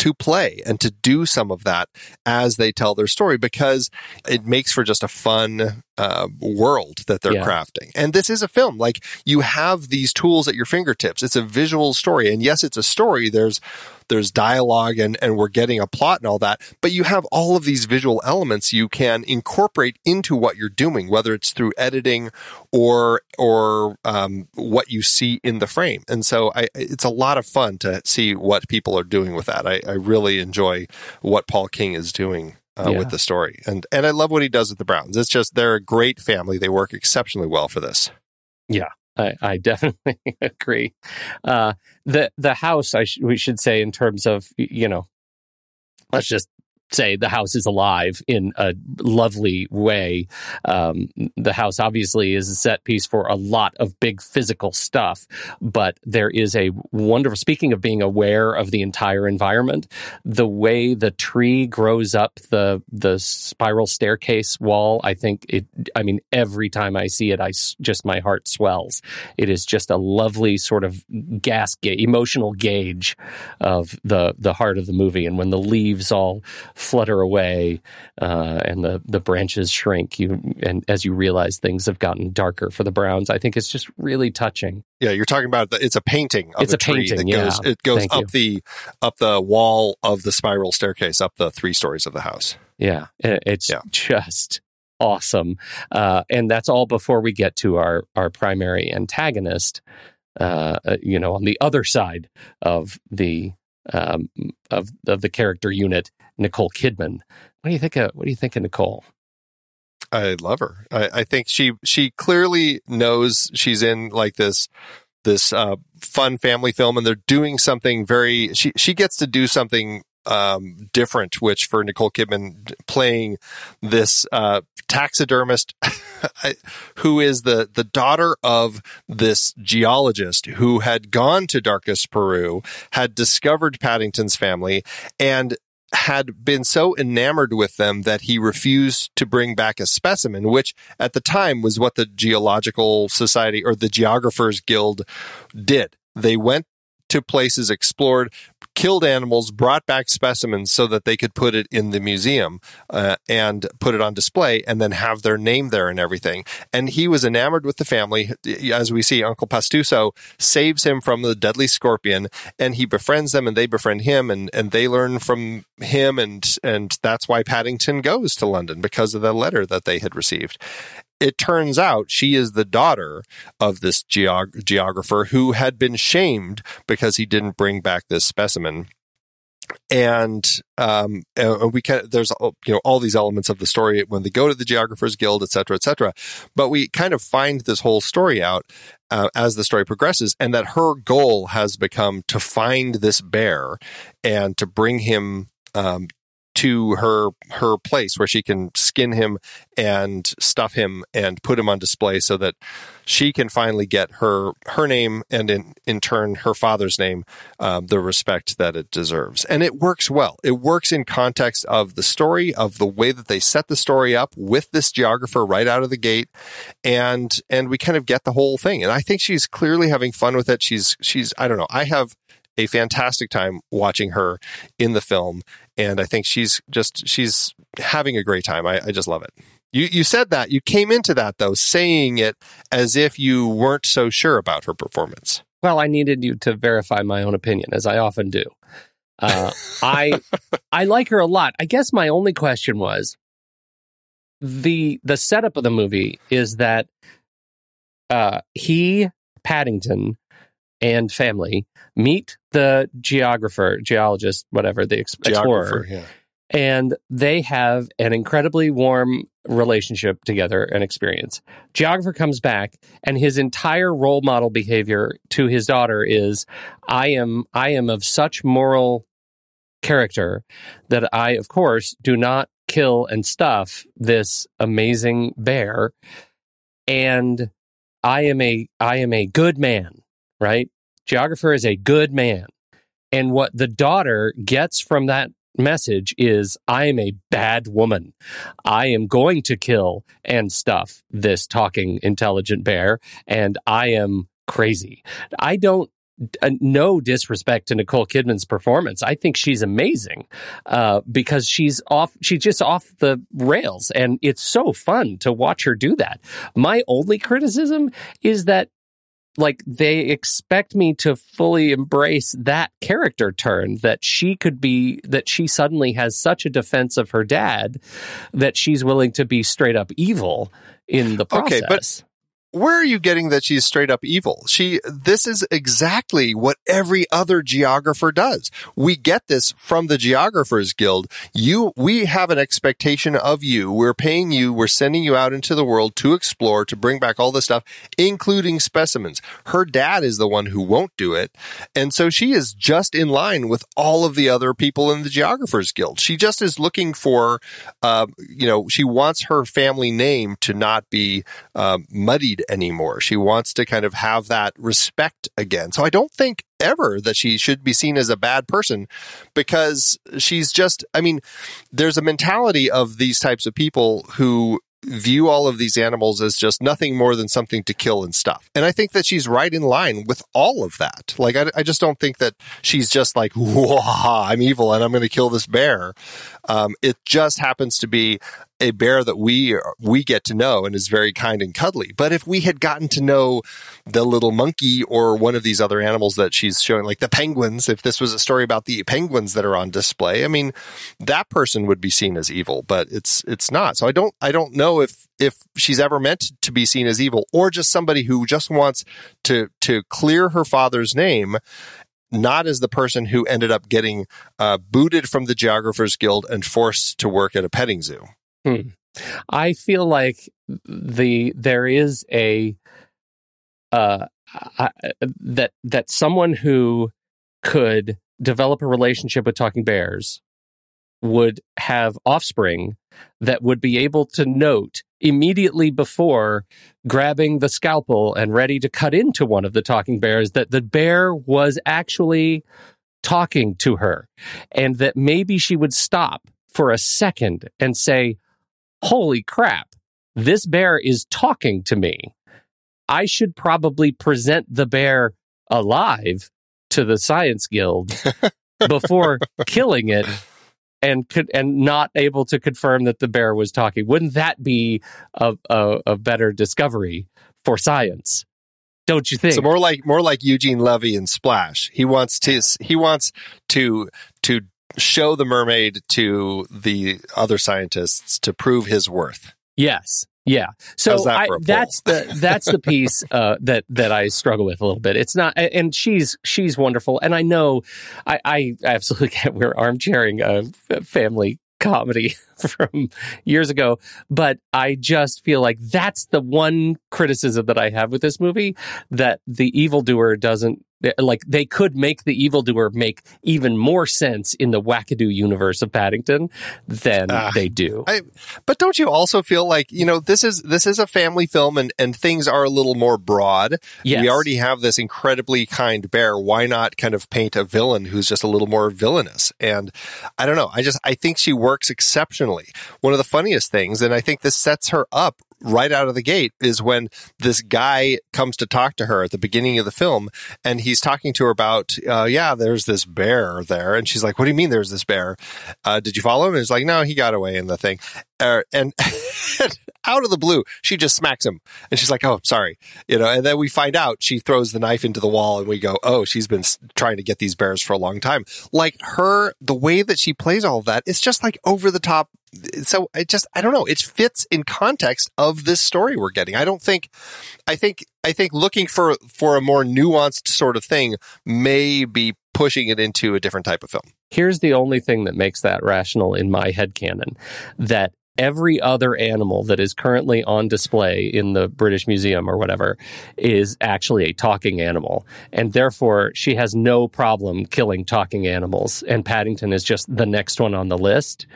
to play and to do some of that as they tell their story, because it makes for just a fun uh, world that they're yeah. crafting. And this is a film. Like, you have these tools at your fingertips. It's a visual story. And yes, it's a story. There's there's dialogue and, and we're getting a plot and all that. But you have all of these visual elements you can incorporate into what you're doing, whether it's through editing or or um, what you see in the frame. And so I, it's a lot of fun to see what people are doing with that. I, I really enjoy what Paul King is doing uh, yeah. with the story. And, and I love what he does with the Browns. It's just, they're a great family. They work exceptionally well for this. Yeah. I, I definitely agree. Uh, the the house, I sh- we should say, in terms of, you know, let's just say the house is alive in a lovely way. Um, the house obviously is a set piece for a lot of big physical stuff, but there is a wonderful, speaking of being aware of the entire environment, the way the tree grows up the the spiral staircase wall, I think it, I mean, every time I see it, I just, my heart swells. It is just a lovely sort of gas, ga- emotional gauge of the, the heart of the movie. And when the leaves all flutter away uh, and the, the branches shrink, you and as you realize things have gotten darker for the Browns. I think it's just really touching. Yeah, you're talking about the, it's a painting of it's a, a tree painting, that goes yeah. it goes Thank up you. the up the wall of the spiral staircase up the three stories of the house. Yeah, it's yeah. just awesome, uh, and that's all before we get to our our primary antagonist. Uh, you know, on the other side of the um, of of the character unit. Nicole Kidman. What do you think of what do you think of Nicole? I love her. I, I think she she clearly knows she's in like this this uh, fun family film, and they're doing something very. She she gets to do something um, different, which for Nicole Kidman playing this uh, taxidermist who is the the daughter of this geologist who had gone to darkest Peru, had discovered Paddington's family, and had been so enamored with them that he refused to bring back a specimen, which at the time was what the Geological Society or the Geographers Guild did. They went to places, explored, killed animals, brought back specimens so that they could put it in the museum uh, and put it on display and then have their name there and everything. And he was enamored with the family. As we see, Uncle Pastuso saves him from the deadly scorpion, and he befriends them and they befriend him, and, and they learn from him. And, and that's why Paddington goes to London, because of the letter that they had received. It turns out she is the daughter of this geog- geographer who had been shamed because he didn't bring back this specimen. And um, uh, we can, there's you know all these elements of the story when they go to the Geographers Guild, et cetera, et cetera. But we kind of find this whole story out uh, as the story progresses, and that her goal has become to find this bear and to bring him um to her her place where she can skin him and stuff him and put him on display so that she can finally get her her name and in, in turn her father's name, um, the respect that it deserves. And it works well. It works in context of the story, of the way that they set the story up with this geographer right out of the gate. And and we kind of get the whole thing. And I think she's clearly having fun with it. She's she's I don't know. I have a fantastic time watching her in the film. And I think she's just, she's having a great time. I, I just love it. You you said that. You came into that, though, saying it as if you weren't so sure about her performance. Well, I needed you to verify my own opinion, as I often do. Uh, I I like her a lot. I guess my only question was, the the setup of the movie is that uh, he, Paddington, and family meet the geographer, geologist, whatever, the ex- explorer. Yeah. And they have an incredibly warm relationship together and experience. Geographer comes back, and his entire role model behavior to his daughter is, I am, I am of such moral character that I, of course, do not kill and stuff this amazing bear. And I am a, I am a good man. Right? Geographer is a good man. And what the daughter gets from that message is, I am a bad woman. I am going to kill and stuff this talking intelligent bear, and I am crazy. I don't, uh, no disrespect to Nicole Kidman's performance. I think she's amazing uh, because she's off, she's just off the rails, and it's so fun to watch her do that. My only criticism is that like they expect me to fully embrace that character turn, that she could be, that she suddenly has such a defense of her dad that she's willing to be straight up evil in the process. Okay, but where are you getting that she's straight up evil? She, this is exactly what every other geographer does. We get this from the Geographers Guild. You, we have an expectation of you. We're paying you. We're sending you out into the world to explore, to bring back all this stuff, including specimens. Her dad is the one who won't do it. And so she is just in line with all of the other people in the Geographers Guild. She just is looking for, uh, you know, she wants her family name to not be um, muddied anymore. She wants to kind of have that respect again. So I don't think ever that she should be seen as a bad person, because she's just, I mean, there's a mentality of these types of people who view all of these animals as just nothing more than something to kill and stuff. And I think that she's right in line with all of that. Like, I, I just don't think that she's just like, whoa, I'm evil and I'm going to kill this bear. Um, it just happens to be a bear that we we get to know and is very kind and cuddly. But if we had gotten to know the little monkey or one of these other animals that she's showing, like the penguins, if this was a story about the penguins that are on display, I mean, that person would be seen as evil, but it's it's not. So I don't I don't know if if she's ever meant to be seen as evil, or just somebody who just wants to to clear her father's name, not as the person who ended up getting uh, booted from the Geographers Guild and forced to work at a petting zoo. Hmm. I feel like the there is a uh, I, that that someone who could develop a relationship with talking bears would have offspring that would be able to note immediately before grabbing the scalpel and ready to cut into one of the talking bears that the bear was actually talking to her, and that maybe she would stop for a second and say, holy crap, this bear is talking to me. I should probably present the bear alive to the Science Guild before killing it and could, and not able to confirm that the bear was talking. Wouldn't that be a, a, a better discovery for science? Don't you think? So more like more like Eugene Levy in Splash. He wants to he wants to to show the mermaid to the other scientists to prove his worth. Yes. Yeah. So that I, that's the that's the piece uh, that that I struggle with a little bit. It's not, and she's she's wonderful, and I know I, I absolutely can't wear armchairing a family comedy from years ago, but I just feel like that's the one criticism that I have with this movie, that the evildoer doesn't, like, they could make the evildoer make even more sense in the wackadoo universe of Paddington than uh, they do. I, but don't you also feel like, you know, this is this is a family film, and, and things are a little more broad. Yes. We already have this incredibly kind bear. Why not kind of paint a villain who's just a little more villainous? And I don't know. I just I think she works exceptionally. One of the funniest things, and I think this sets her up right out of the gate, is when this guy comes to talk to her at the beginning of the film, and he's talking to her about, uh, yeah, there's this bear there. And she's like, what do you mean there's this bear? Uh, did you follow him? And he's like, no, he got away in the thing. Uh, and out of the blue, she just smacks him. And she's like, oh, sorry. You know, and then we find out she throws the knife into the wall, and we go, oh, she's been trying to get these bears for a long time. Like, her, the way that she plays all that, it's just like over the top. So I just, I don't know. It fits in context of this story we're getting. I don't think, I think, I think looking for, for a more nuanced sort of thing may be pushing it into a different type of film. Here's the only thing that makes that rational in my headcanon, that every other animal that is currently on display in the British Museum or whatever is actually a talking animal. And therefore, she has no problem killing talking animals. And Paddington is just the next one on the list.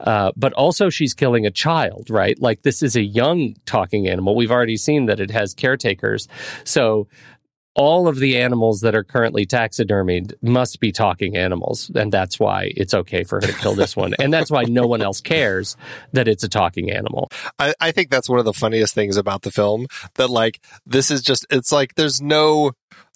Uh, but also, she's killing a child, right? Like, this is a young talking animal. We've already seen that it has caretakers. So all of the animals that are currently taxidermied must be talking animals, and that's why it's okay for her to kill this one. And that's why no one else cares that it's a talking animal. I, I think that's one of the funniest things about the film, that, like, this is just, it's like there's no...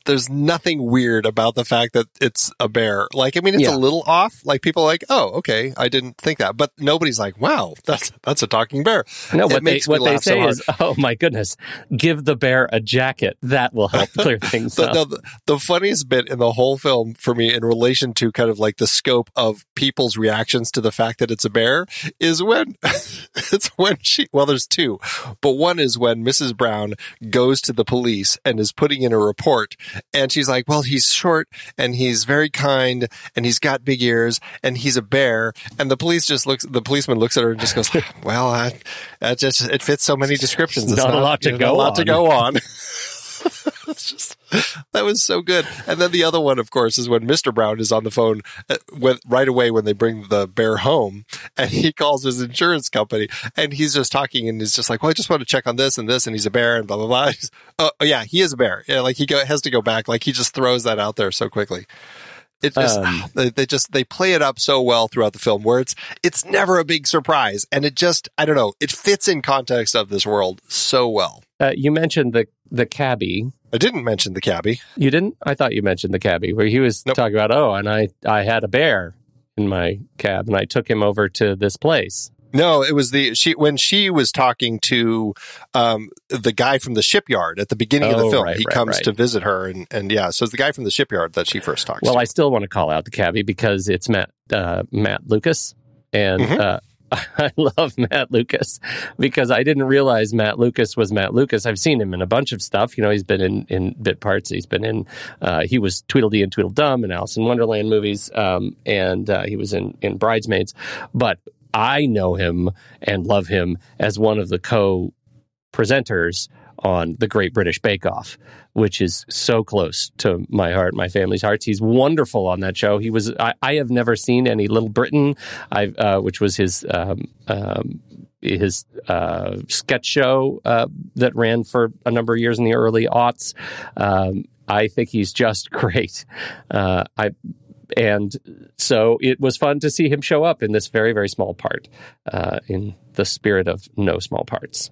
There's nothing weird about the fact that it's a bear. Like, I mean, it's yeah. a little off. Like, people are like, oh, okay, I didn't think that. But nobody's like, wow, that's that's a talking bear. No, it what makes they, what they say so is, oh, my goodness, give the bear a jacket. That will help clear things the, up. The, the funniest bit in the whole film for me, in relation to kind of like the scope of people's reactions to the fact that it's a bear, is when it's when she, well, there's two. But one is when Missus Brown goes to the police and is putting in a report. And she's like, well, he's short, and he's very kind, and he's got big ears, and he's a bear. And the police just looks, the policeman looks at her and just goes, well, I, I just, it fits so many descriptions. It's not, not a lot to go on. A lot to go on. It's just, that was so good. And then the other one, of course, is when Mister Brown is on the phone with, right away when they bring the bear home, and he calls his insurance company, and he's just talking, and he's just like, well, I just want to check on this and this, and he's a bear, and blah, blah, blah. He's, oh, yeah, he is a bear. Yeah, like, he go, has to go back. Like, he just throws that out there so quickly. It just um, they, they just they play it up so well throughout the film, where it's it's never a big surprise, and it just, I don't know, it fits in context of this world so well. Uh, you mentioned the the cabbie. I didn't mention the cabbie. You didn't? I thought you mentioned the cabbie, where he was nope. talking about, oh, and I, I had a bear in my cab, and I took him over to this place. No, it was the she when she was talking to um, the guy from the shipyard at the beginning oh, of the film. Right, he right, comes right. to visit her, and, and yeah, so it's the guy from the shipyard that she first talks well, to. Well, I still want to call out the cabbie because it's Matt uh, Matt Lucas, and mm-hmm. uh, I love Matt Lucas because I didn't realize Matt Lucas was Matt Lucas. I've seen him in a bunch of stuff. You know, he's been in, in bit parts. He's been in, uh, he was Tweedledee and Tweedledum in Alice in Wonderland movies, um, and uh, he was in, in Bridesmaids. But I know him and love him as one of the co-presenters on The Great British Bake Off, which is so close to my heart, my family's hearts. He's wonderful on that show. He was. I, I have never seen any Little Britain, I've, uh, which was his um, um, his uh, sketch show uh, that ran for a number of years in the early aughts. Um, I think he's just great. Uh, I. And so it was fun to see him show up in this very, very small part, uh, in the spirit of no small parts.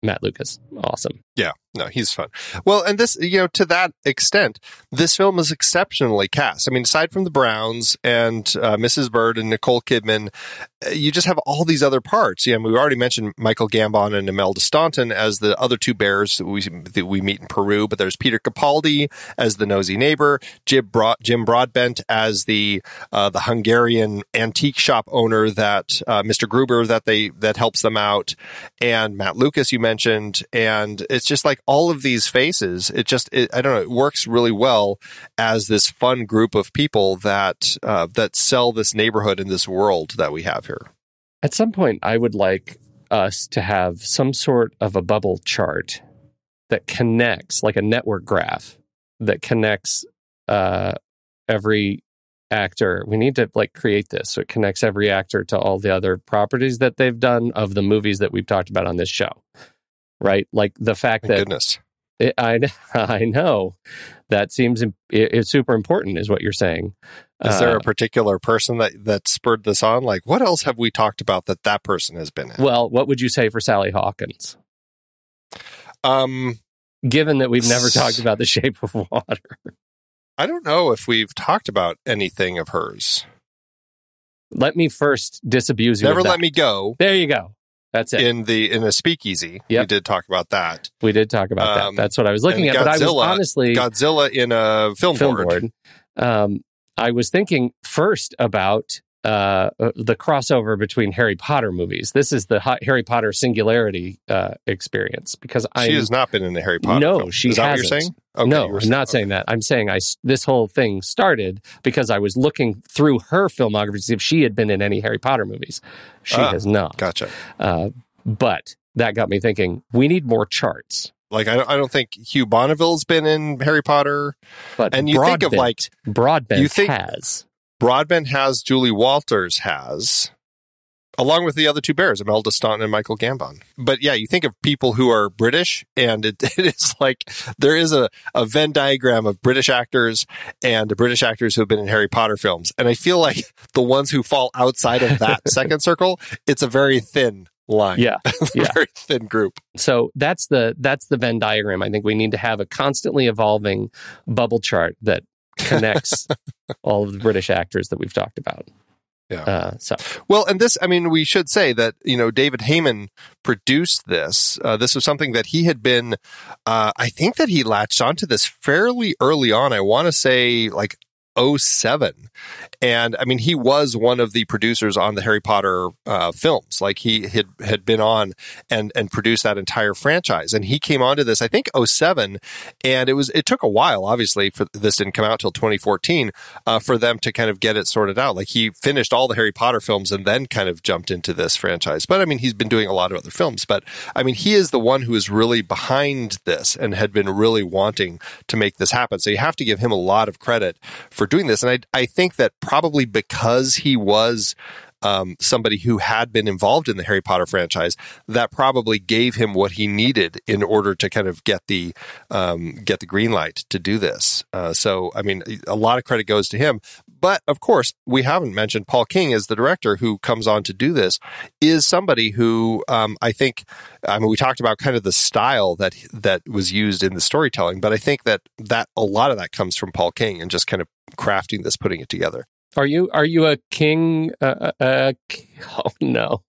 Matt Lucas, awesome. Yeah, no, he's fun. Well, and this, you know, to that extent, this film is exceptionally cast. I mean, aside from the Browns and uh, Missus Bird and Nicole Kidman, you just have all these other parts. Yeah, I mean, we already mentioned Michael Gambon and Imelda Staunton as the other two bears that we, that we meet in Peru, but there's Peter Capaldi as the nosy neighbor, Jim, Bro- Jim Broadbent as the uh, the Hungarian antique shop owner that uh, Mister Gruber that they that helps them out, and Matt Lucas you mentioned, and it's just like all of these faces. It just it, I don't know. It works really well as this fun group of people that uh, that sell this neighborhood and this world that we have here. At some point, I would like us to have some sort of a bubble chart that connects, like a network graph that connects uh, every actor. We need to like create this so it connects every actor to all the other properties that they've done of the movies that we've talked about on this show, right? Like the fact Thank that goodness. It, I I know that seems it, it's super important, is what you're saying. Is there a particular person that, that spurred this on? Like, what else have we talked about that that person has been in? Well, what would you say for Sally Hawkins? Um, Given that we've never talked about The Shape of Water. I don't know if we've talked about anything of hers. Let me first disabuse you. Never Let Me Go. There you go. That's it. In the in a speakeasy, yep. We did talk about that. We did talk about um, that. That's what I was looking at. Godzilla, but I was honestly... Godzilla in a film, film board. board. Um, I was thinking first about uh, the crossover between Harry Potter movies. This is the hot Harry Potter singularity uh, experience because I she has not been in the Harry Potter. No, film. She is that hasn't. What you're saying? Okay, no, you I'm saying, not okay. saying that. I'm saying I this whole thing started because I was looking through her filmography to see if she had been in any Harry Potter movies. She ah, has not. Gotcha. Uh, but that got me thinking. We need more charts. Like, I don't, I don't think Hugh Bonneville's been in Harry Potter. But and you Broadbent, think of like... Broadbent you think has. Broadbent has, Julie Walters has, along with the other two bears, Imelda Staunton and Michael Gambon. But yeah, you think of people who are British, and it, it is like, there is a, a Venn diagram of British actors and British actors who have been in Harry Potter films. And I feel like the ones who fall outside of that second circle, it's a very thin line. Yeah. yeah. Very thin group. So that's the that's the Venn diagram. I think we need to have a constantly evolving bubble chart that connects all of the British actors that we've talked about. Yeah. Uh, so. Well, and this, I mean, we should say that, you know, David Heyman produced this. Uh, this was something that he had been, uh, I think that he latched onto this fairly early on. I want to say like oh seven. And I mean, he was one of the producers on the Harry Potter uh, films. Like he had, had been on and, and produced that entire franchise. And he came onto this, I think, oh seven. And it was it took a while, obviously, for this didn't come out till twenty fourteen, uh, for them to kind of get it sorted out. Like he finished all the Harry Potter films and then kind of jumped into this franchise. But I mean, he's been doing a lot of other films. But I mean, he is the one who is really behind this and had been really wanting to make this happen. So you have to give him a lot of credit for doing this. And I, I think that probably because he was um, somebody who had been involved in the Harry Potter franchise, that probably gave him what he needed in order to kind of get the um, get the green light to do this. Uh, so, I mean, a lot of credit goes to him. But of course, we haven't mentioned Paul King as the director who comes on to do this is somebody who um, I think, I mean, we talked about kind of the style that that was used in the storytelling, but I think that, that a lot of that comes from Paul King and just kind of crafting this, putting it together. Are you are you a king? Uh, uh, oh no!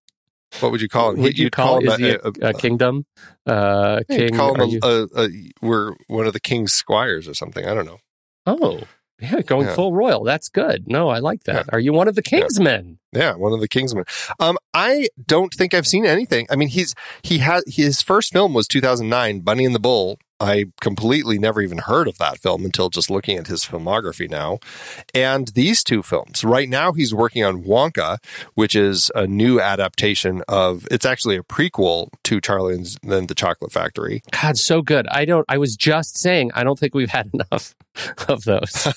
What would you call him? Would you call, call him a, a, a, a kingdom? Uh, king? Call him a, a, a, we're one of the king's squires or something. I don't know. Oh yeah, going yeah. full royal. That's good. No, I like that. Yeah. Are you one of the king's yeah. men? Yeah, one of the king's men. Um, I don't think I've seen anything. I mean, he's he had his first film was two thousand nine, Bunny and the Bull. I completely never even heard of that film until just looking at his filmography now. And these two films. Right now, he's working on Wonka, which is a new adaptation of... It's actually a prequel to Charlie and the Chocolate Factory. God, so good. I don't... I was just saying, I don't think we've had enough of those.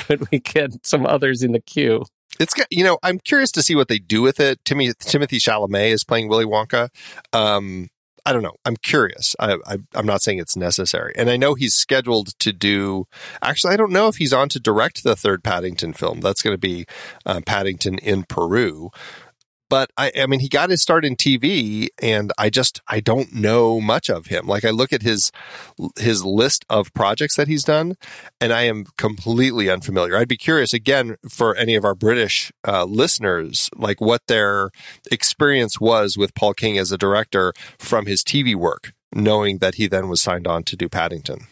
Could we get some others in the queue? It's you know, I'm curious to see what they do with it. Timmy, Timothy Chalamet is playing Willy Wonka. Um... I don't know. I'm curious. I, I, I'm not saying it's necessary. And I know he's scheduled to do... Actually, I don't know if he's on to direct the third Paddington film. That's going to be uh, Paddington in Peru. But I, I mean, he got his start in T V, and I just I don't know much of him. Like, I look at his his list of projects that he's done, and I am completely unfamiliar. I'd be curious again for any of our British uh, listeners, like what their experience was with Paul King as a director from his T V work, knowing that he then was signed on to do Paddington.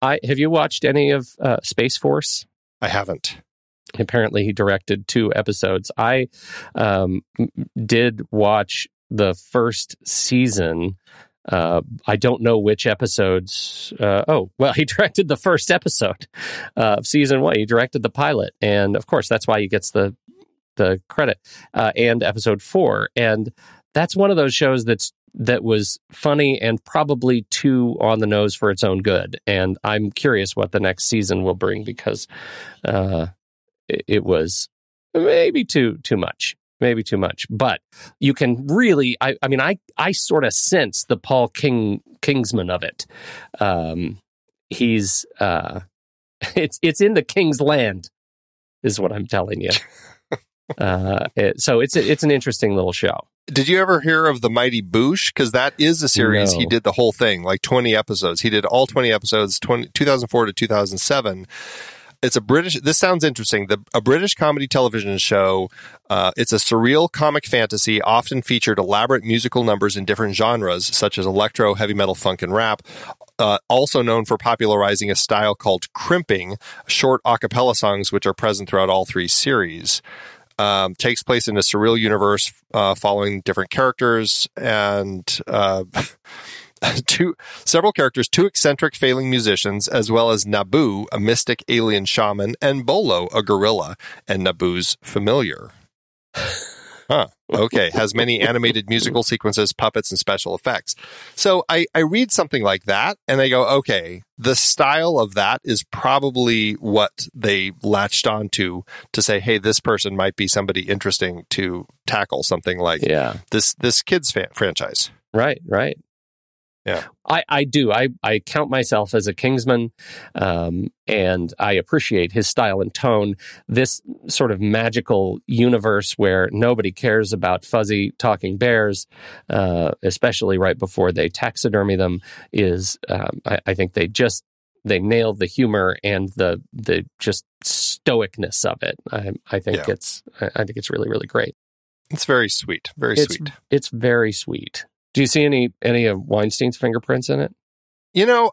I have you watched any of uh, Space Force? I haven't. Apparently, he directed two episodes. I um, did watch the first season. Uh, I don't know which episodes. Uh, oh, well, he directed the first episode uh, of season one. He directed the pilot. And, of course, that's why he gets the the credit. Uh, and episode four. And that's one of those shows that's that was funny and probably too on the nose for its own good. And I'm curious what the next season will bring, because... Uh, It was maybe too too much, maybe too much. But you can really, I, I mean, I, I sort of sense the Paul King Kingsman of it. Um, he's uh, it's it's in the King's land, is what I'm telling you. uh, it, so it's it's an interesting little show. Did you ever hear of The Mighty Boosh? Because that is a series. No. He did the whole thing, like twenty episodes. He did all twenty episodes, twenty, two thousand four to two thousand seven. It's a British... This sounds interesting. The, a British comedy television show. Uh, it's a surreal comic fantasy, often featured elaborate musical numbers in different genres, such as electro, heavy metal, funk, and rap. Uh, also known for popularizing a style called crimping, short a cappella songs which are present throughout all three series. Um, takes place in a surreal universe uh, following different characters and... Uh, Two, several characters, two eccentric failing musicians, as well as Naboo, a mystic alien shaman, and Bolo, a gorilla, and Naboo's familiar. Huh. Okay. Has many animated musical sequences, puppets, and special effects. So I, I read something like that, and I go, okay, the style of that is probably what they latched onto to say, hey, this person might be somebody interesting to tackle something like yeah. this, this kids' fan- franchise. Right, right. Yeah, I, I do. I, I count myself as a Kingsman, um, and I appreciate his style and tone. This sort of magical universe where nobody cares about fuzzy talking bears, uh, especially right before they taxidermy them, is um, I, I think they just they nailed the humor and the the just stoicness of it. I, I think yeah. it's I think it's really, really great. It's very sweet. Very it's, sweet. It's very sweet. Do you see any any of Weinstein's fingerprints in it? You know,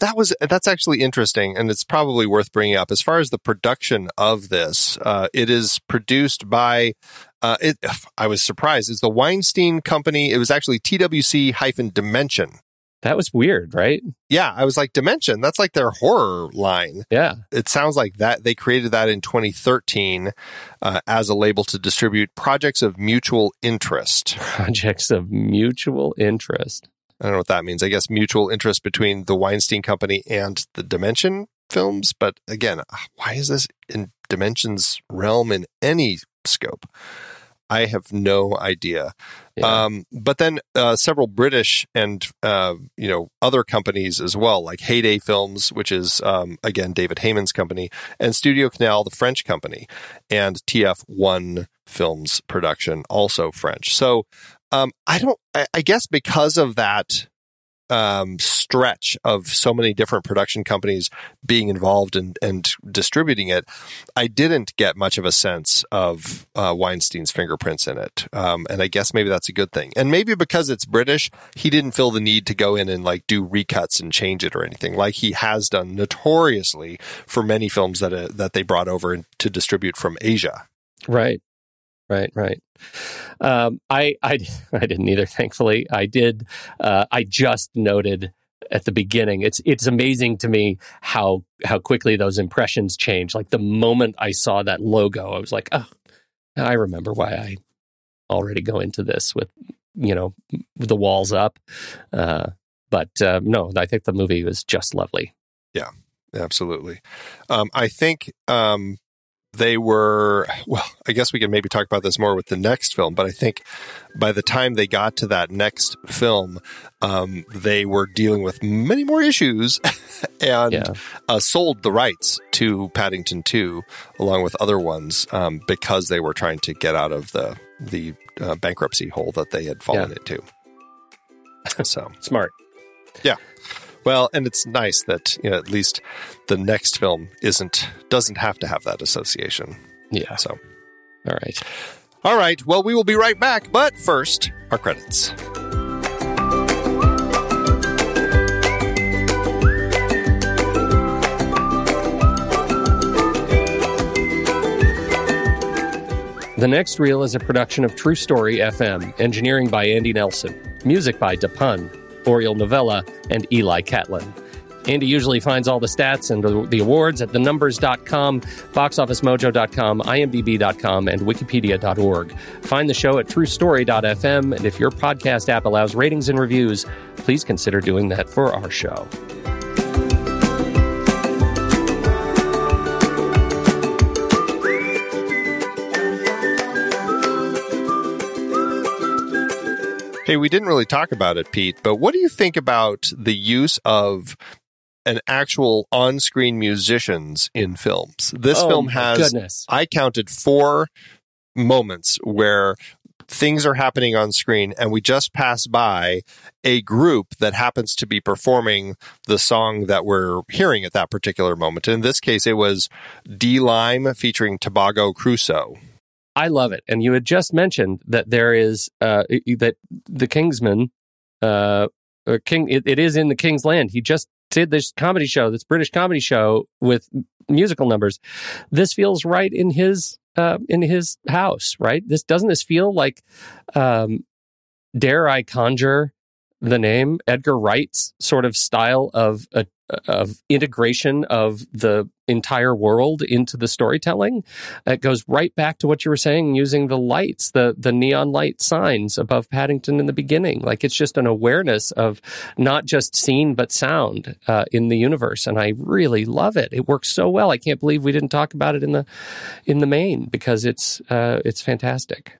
that was that's actually interesting, and it's probably worth bringing up. As far as the production of this, uh, it is produced by, uh, it, I was surprised, it's the Weinstein Company. It was actually T W C Dimension. That was weird, right? Yeah, I was like, Dimension, that's like their horror line. Yeah. It sounds like that. They created that in twenty thirteen uh, as a label to distribute projects of mutual interest. Projects of mutual interest. I don't know what that means. I guess mutual interest between the Weinstein Company and the Dimension films. But again, why is this in Dimension's realm in any scope? I have no idea. Yeah. Um, but then uh, several British and, uh, you know, other companies as well, like Heyday Films, which is, um, again, David Heyman's company, and Studio Canal, the French company, and T F one Films production, also French. So um, I don't, I, I guess because of that um, stretch of so many different production companies being involved in, and distributing it, I didn't get much of a sense of uh, Weinstein's fingerprints in it. Um, and I guess maybe that's a good thing. And maybe because it's British, he didn't feel the need to go in and like do recuts and change it or anything like he has done notoriously for many films that, uh, that they brought over to distribute from Asia. Right. Right, right. Um, I, I, I didn't either. Thankfully, I did. Uh, I just noted at the beginning. It's it's amazing to me how how quickly those impressions change. Like the moment I saw that logo, I was like, oh, I remember why I already go into this with you know the walls up. Uh, but uh, no, I think the movie was just lovely. Yeah, absolutely. Um, I think. Um They were, well, I guess we can maybe talk about this more with the next film, but I think by the time they got to that next film, um, they were dealing with many more issues and yeah. uh, sold the rights to Paddington two along with other ones um, because they were trying to get out of the the uh, bankruptcy hole that they had fallen yeah. into. So smart. Yeah. Well, and it's nice that, you know, at least the next film isn't doesn't have to have that association. Yeah. So. All right. All right. Well, we will be right back. But first, our credits. The Next Reel is a production of True Story F M, engineering by Andy Nelson, music by Dapun, Oriel Novella, and Eli Catlin. Andy usually finds all the stats and the awards at the numbers dot com, box office mojo dot com, I M D B dot com, and wikipedia dot org. Find the show at true story dot f m, and if your podcast app allows ratings and reviews, please consider doing that for our show. Hey, we didn't really talk about it, Pete, but what do you think about the use of an actual on-screen musicians in films? This oh, film has, goodness. I counted four moments where things are happening on screen and we just pass by a group that happens to be performing the song that we're hearing at that particular moment. In this case, it was D. Lime featuring Tobago Crusoe. I love it. And you had just mentioned that there is, uh, that the Kingsman, uh, or King, it, it is in the King's Land. He just did this comedy show, this British comedy show with musical numbers. This feels right in his, uh, in his house, right? This doesn't this feel like, um, dare I conjure the name Edgar Wright's sort of style of, uh, of integration of the entire world into the storytelling. It goes right back to what you were saying, using the lights, the the neon light signs above Paddington in the beginning. Like, it's just an awareness of not just scene, but sound uh, in the universe. And I really love it. It works so well. I can't believe we didn't talk about it in the in the main, because it's uh, it's fantastic.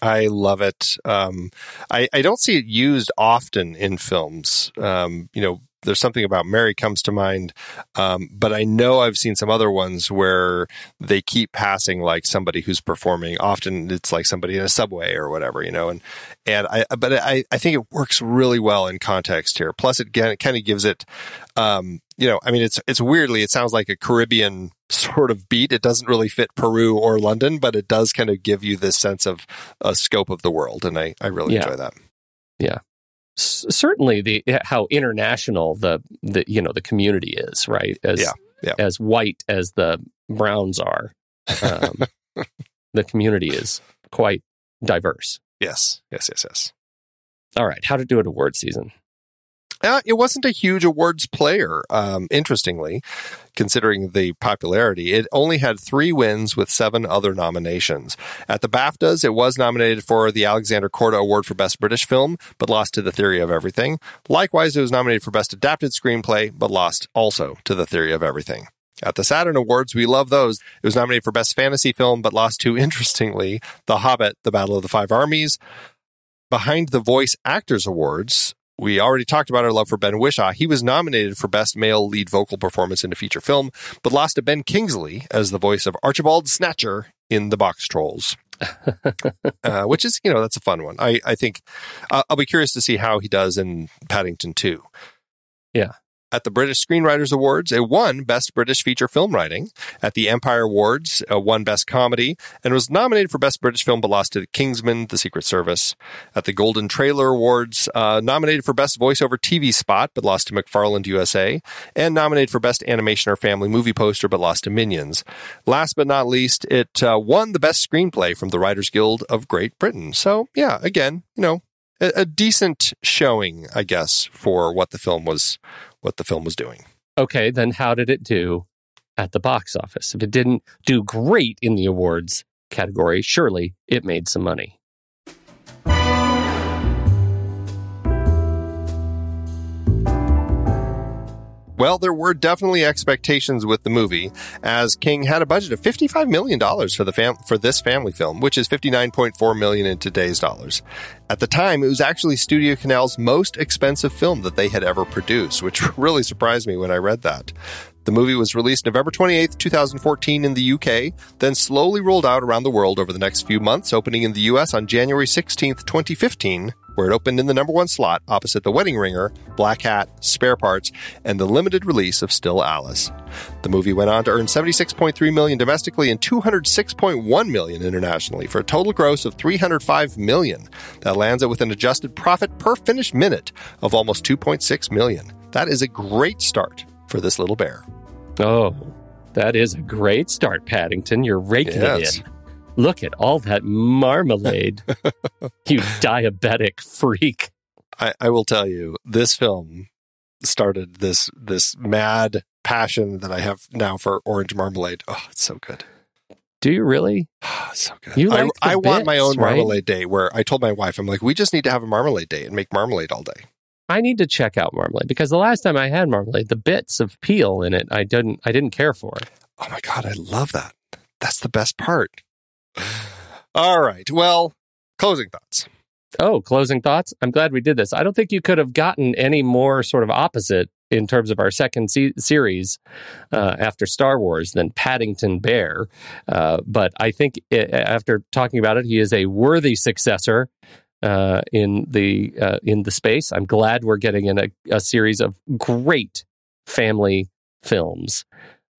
I love it. Um, I, I don't see it used often in films. Um, you know, there's something about Mary comes to mind, um, but I know I've seen some other ones where they keep passing like somebody who's performing. Often it's like somebody in a subway or whatever, you know. And and I, but I, I think it works really well in context here. Plus, it, it kind of gives it, um, you know, I mean, it's it's weirdly, it sounds like a Caribbean sort of beat. It doesn't really fit Peru or London, but it does kind of give you this sense of a scope of the world, and I I really yeah. enjoy that. Yeah. S- certainly the how international the, the you know the community is, right? As yeah, yeah. as white as the Browns are, um, the community is quite diverse. Yes, yes, yes, yes. All right, how to do it award season? Uh, it wasn't a huge awards player, um, interestingly, considering the popularity. It only had three wins with seven other nominations. At the BAFTAs, it was nominated for the Alexander Korda Award for Best British Film, but lost to The Theory of Everything. Likewise, it was nominated for Best Adapted Screenplay, but lost also to The Theory of Everything. At the Saturn Awards, we love those. It was nominated for Best Fantasy Film, but lost to, interestingly, The Hobbit, The Battle of the Five Armies. Behind the Voice Actors Awards, we already talked about our love for Ben Wishaw. He was nominated for Best Male Lead Vocal Performance in a Feature Film, but lost to Ben Kingsley as the voice of Archibald Snatcher in The Box Trolls, uh, which is, you know, that's a fun one. I, I think uh, I'll be curious to see how he does in Paddington two. Yeah. At the British Screenwriters Awards, it won Best British Feature Film Writing. At the Empire Awards, it won Best Comedy and was nominated for Best British Film, but lost to The Kingsman, The Secret Service. At the Golden Trailer Awards, uh, nominated for Best Voiceover T V Spot, but lost to McFarland U S A. And nominated for Best Animation or Family Movie Poster, but lost to Minions. Last but not least, it uh, won the Best Screenplay from the Writers Guild of Great Britain. So, yeah, again, you know, a, a decent showing, I guess, for what the film was... what the film was doing. Okay, then how did it do at the box office? If it didn't do great in the awards category, surely it made some money. Well, there were definitely expectations with the movie, as King had a budget of fifty-five million dollars for the fam- for this family film, which is fifty-nine point four million dollars in today's dollars. At the time, it was actually Studio Canal's most expensive film that they had ever produced, which really surprised me when I read that. The movie was released November twenty-eighth, two thousand fourteen in the U K, then slowly rolled out around the world over the next few months, opening in the U S on January sixteenth, twenty fifteen, where it opened in the number one slot opposite The Wedding Ringer, Black Hat, Spare Parts, and the limited release of Still Alice. The movie went on to earn seventy-six point three million dollars domestically and two hundred six point one million dollars internationally for a total gross of three hundred five million dollars. That lands it with an adjusted profit per finished minute of almost two point six million dollars. That is a great start for this little bear. Oh, that is a great start, Paddington. You're raking yes. it in. Look at all that marmalade, you diabetic freak. I, I will tell you, this film started this this mad passion that I have now for orange marmalade. Oh, it's so good. Do you really? Oh, it's so good. You like I, I bits, want my own marmalade right? day where I told my wife, I'm like, we just need to have a marmalade day and make marmalade all day. I need to check out marmalade because the last time I had marmalade, the bits of peel in it, I didn't I didn't care for. Oh my God, I love that. That's the best part. All right. Well, closing thoughts. Oh, closing thoughts. I'm glad we did this. I don't think you could have gotten any more sort of opposite in terms of our second se- series uh, after Star Wars than Paddington Bear. Uh, but I think it, after talking about it, he is a worthy successor uh, in the uh, in the space. I'm glad we're getting in a, a series of great family films.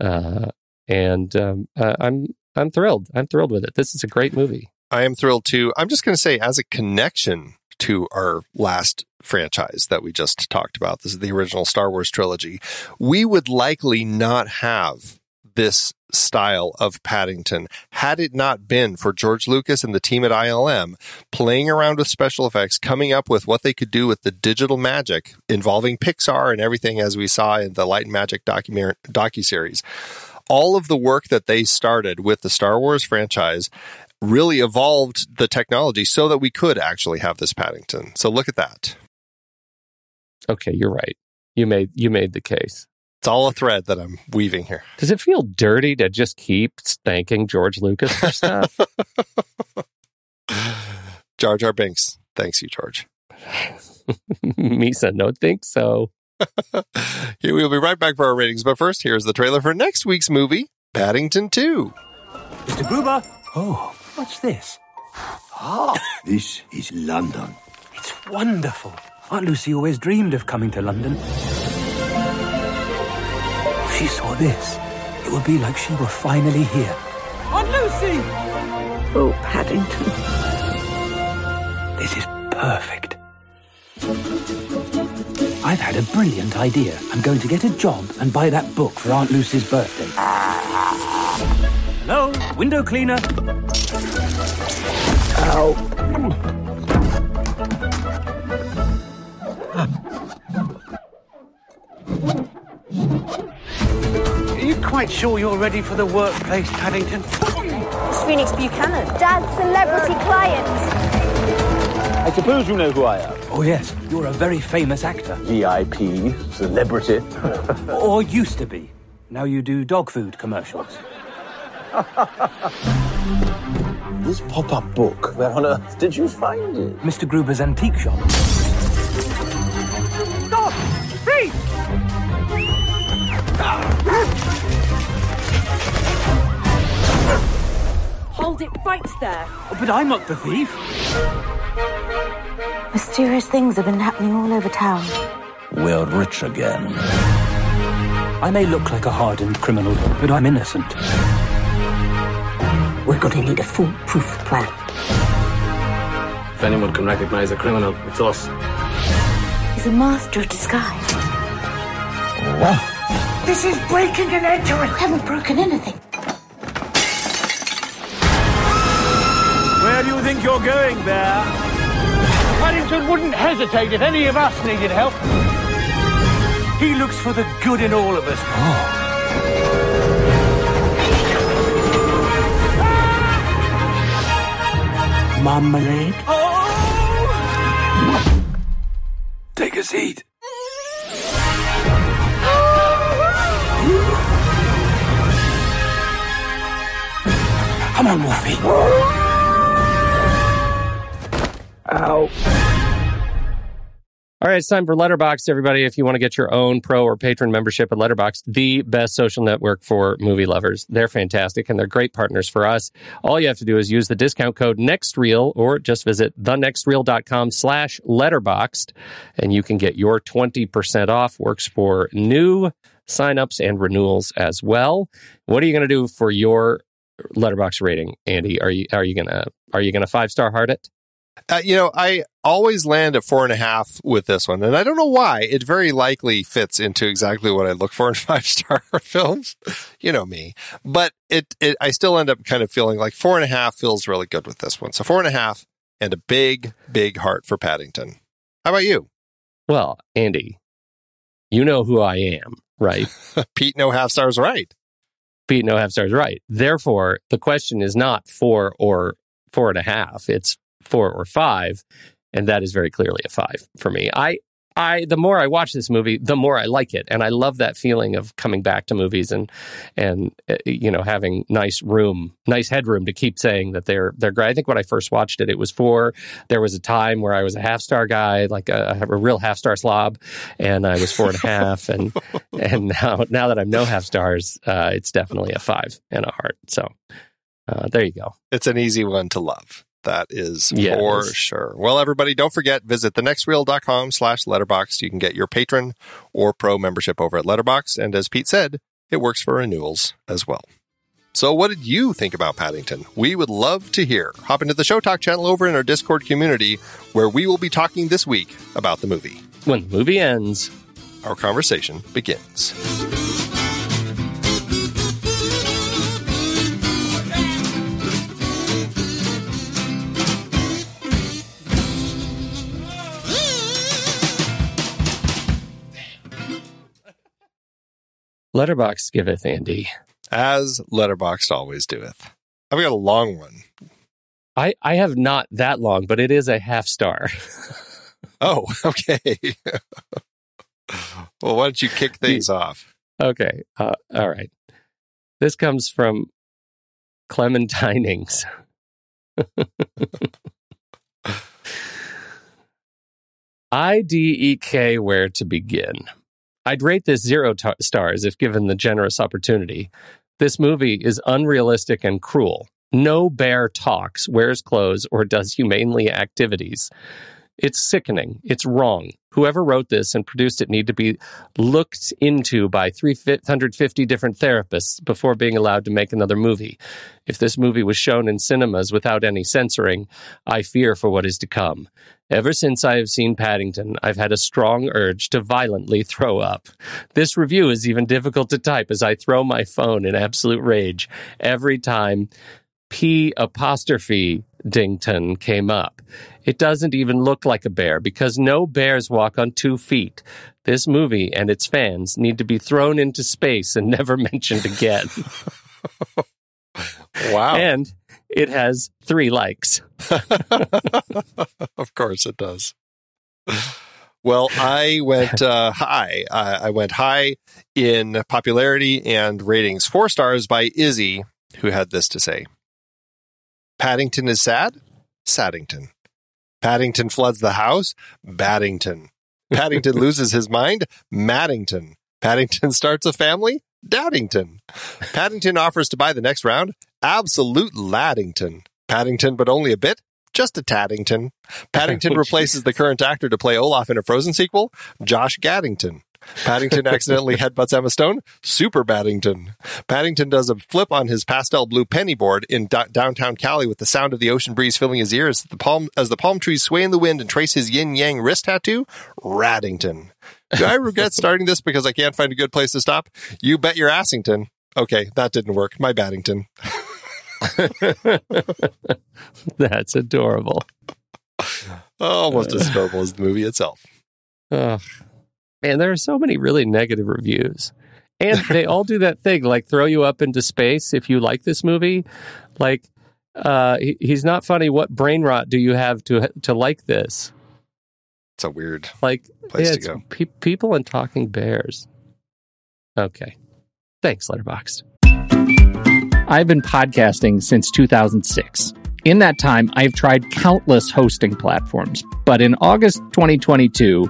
Uh, and um, uh, I'm I'm thrilled. I'm thrilled with it. This is a great movie. I am thrilled too. I'm just going to say, as a connection to our last franchise that we just talked about, this is the original Star Wars trilogy, we would likely not have this style of Paddington had it not been for George Lucas and the team at I L M playing around with special effects, coming up with what they could do with the digital magic involving Pixar and everything, as we saw in the Light and Magic docu- docuseries. All of the work that they started with the Star Wars franchise really evolved the technology so that we could actually have this Paddington. So look at that. Okay, you're right. You made you made the case. It's all a thread that I'm weaving here. Does it feel dirty to just keep thanking George Lucas for stuff? Jar Jar Binks. Thanks you, George. Misa, no think so. Here we'll be right back for our ratings, but first here's the trailer for next week's movie, Paddington two. Mister Gruber. Oh, what's this? Ah, this is London. It's wonderful. Aunt Lucy always dreamed of coming to London. If she saw this, it would be like she were finally here. Aunt Lucy! Oh, Paddington. This is perfect. I've had a brilliant idea. I'm going to get a job and buy that book for Aunt Lucy's birthday. Hello, window cleaner. Ow. Are you quite sure you're ready for the workplace, Paddington? It's Phoenix Buchanan, Dad's celebrity client. I suppose you know who I am. Oh, yes. You're a very famous actor. V I P, celebrity. Or used to be. Now you do dog food commercials. This pop-up book, where on earth did you find it? Mister Gruber's antique shop. Stop! Freeze! Hold it right there. But I'm not the thief. Mysterious things have been happening all over town. We're rich again. I may look like a hardened criminal, but I'm innocent. We're going to need a foolproof plan. If anyone can recognize a criminal, it's us. He's a master of disguise. Wow. This is breaking and entering. We haven't broken anything. Where do you think you're going, Bear? Paddington wouldn't hesitate if any of us needed help. He looks for the good in all of us. Oh. Ah! Marmalade. Oh! Take a seat. Come on, Wolfie. Ow. All right, it's time for Letterboxd, everybody. If you want to get your own pro or patron membership at Letterboxd, the best social network for movie lovers. They're fantastic, and they're great partners for us. All you have to do is use the discount code NEXTREEL, or just visit thenextreel.com slash Letterboxd, and you can get your twenty percent off. Works for new signups and renewals as well. What are you going to do for your Letterboxd rating, Andy? Are you are you gonna are you gonna five star heart it? Uh, you know, I always land at four and a half with this one, and I don't know why. It very likely fits into exactly what I look for in five star films. You know me, but it, it I still end up kind of feeling like four and a half feels really good with this one. So four and a half, and a big, big heart for Paddington. How about you? Well, Andy, you know who I am, right? Pete, no half stars, right? Pete, no half stars, right? Therefore, the question is not four or four and a half. It's four or five, and that is very clearly a five for me. I, I, the more I watch this movie, the more I like it, and I love that feeling of coming back to movies and, and uh, you know, having nice room, nice headroom to keep saying that they're they're great. I think when I first watched it, it was four. There was a time where I was a half star guy, like a, a real half star slob, and I was four and a half. And and now now that I'm no half stars, uh, it's definitely a five and a heart. So uh, there you go. It's an easy one to love. That is yes. for sure. Well, everybody, don't forget, visit thenextreel.com slash Letterboxd. You can get your patron or pro membership over at Letterboxd. And as Pete said, it works for renewals as well. So what did you think about Paddington? We would love to hear. Hop into the Show Talk channel over in our Discord community, where we will be talking this week about the movie. When the movie ends, our conversation begins. Letterboxd giveth, Andy. As Letterboxd always doeth. I've got a long one. I, I have not that long, but it is a half star. Oh, okay. Well, why don't you kick things yeah. off? Okay. Uh, all right. This comes from Clementinings. I D E K, where to begin? I'd rate this zero t- stars if given the generous opportunity. This movie is unrealistic and cruel. No bear talks, wears clothes, or does humanely activities. It's sickening. It's wrong. Whoever wrote this and produced it need to be looked into by three hundred fifty different therapists before being allowed to make another movie. If this movie was shown in cinemas without any censoring, I fear for what is to come. Ever since I have seen Paddington, I've had a strong urge to violently throw up. This review is even difficult to type as I throw my phone in absolute rage every time P apostrophe Dington came up. It doesn't even look like a bear because no bears walk on two feet. This movie and its fans need to be thrown into space and never mentioned again. Wow. And it has three likes. Of course it does. Well, I went uh, high. Uh, I went high in popularity and ratings. Four stars by Izzy, who had this to say. Paddington is sad? Saddington. Paddington floods the house? Baddington. Paddington loses his mind? Maddington. Paddington starts a family? Daddington. Paddington offers to buy the next round? Absolute Laddington. Paddington, but only a bit? Just a Taddington. Paddington replaces the current actor to play Olaf in a Frozen sequel? Josh Gaddington. Paddington accidentally headbutts Emma Stone? Super Paddington. Paddington does a flip on his pastel blue penny board in do- downtown Cali with the sound of the ocean breeze filling his ears as the palm, as the palm trees sway in the wind and trace his yin-yang wrist tattoo? Raddington. Do I regret starting this because I can't find a good place to stop? You bet your Assington. Okay, that didn't work. My Baddington. That's adorable. Almost as adorable as the movie itself. Ugh. And there are so many really negative reviews. And they all do that thing, like throw you up into space if you like this movie. Like, uh, he, he's not funny. What brain rot do you have to to like this? It's a weird like, place yeah, to go. Pe- people and talking bears. Okay. Thanks, Letterboxd. I've been podcasting since two thousand six. In that time, I've tried countless hosting platforms, but in August twenty twenty-two,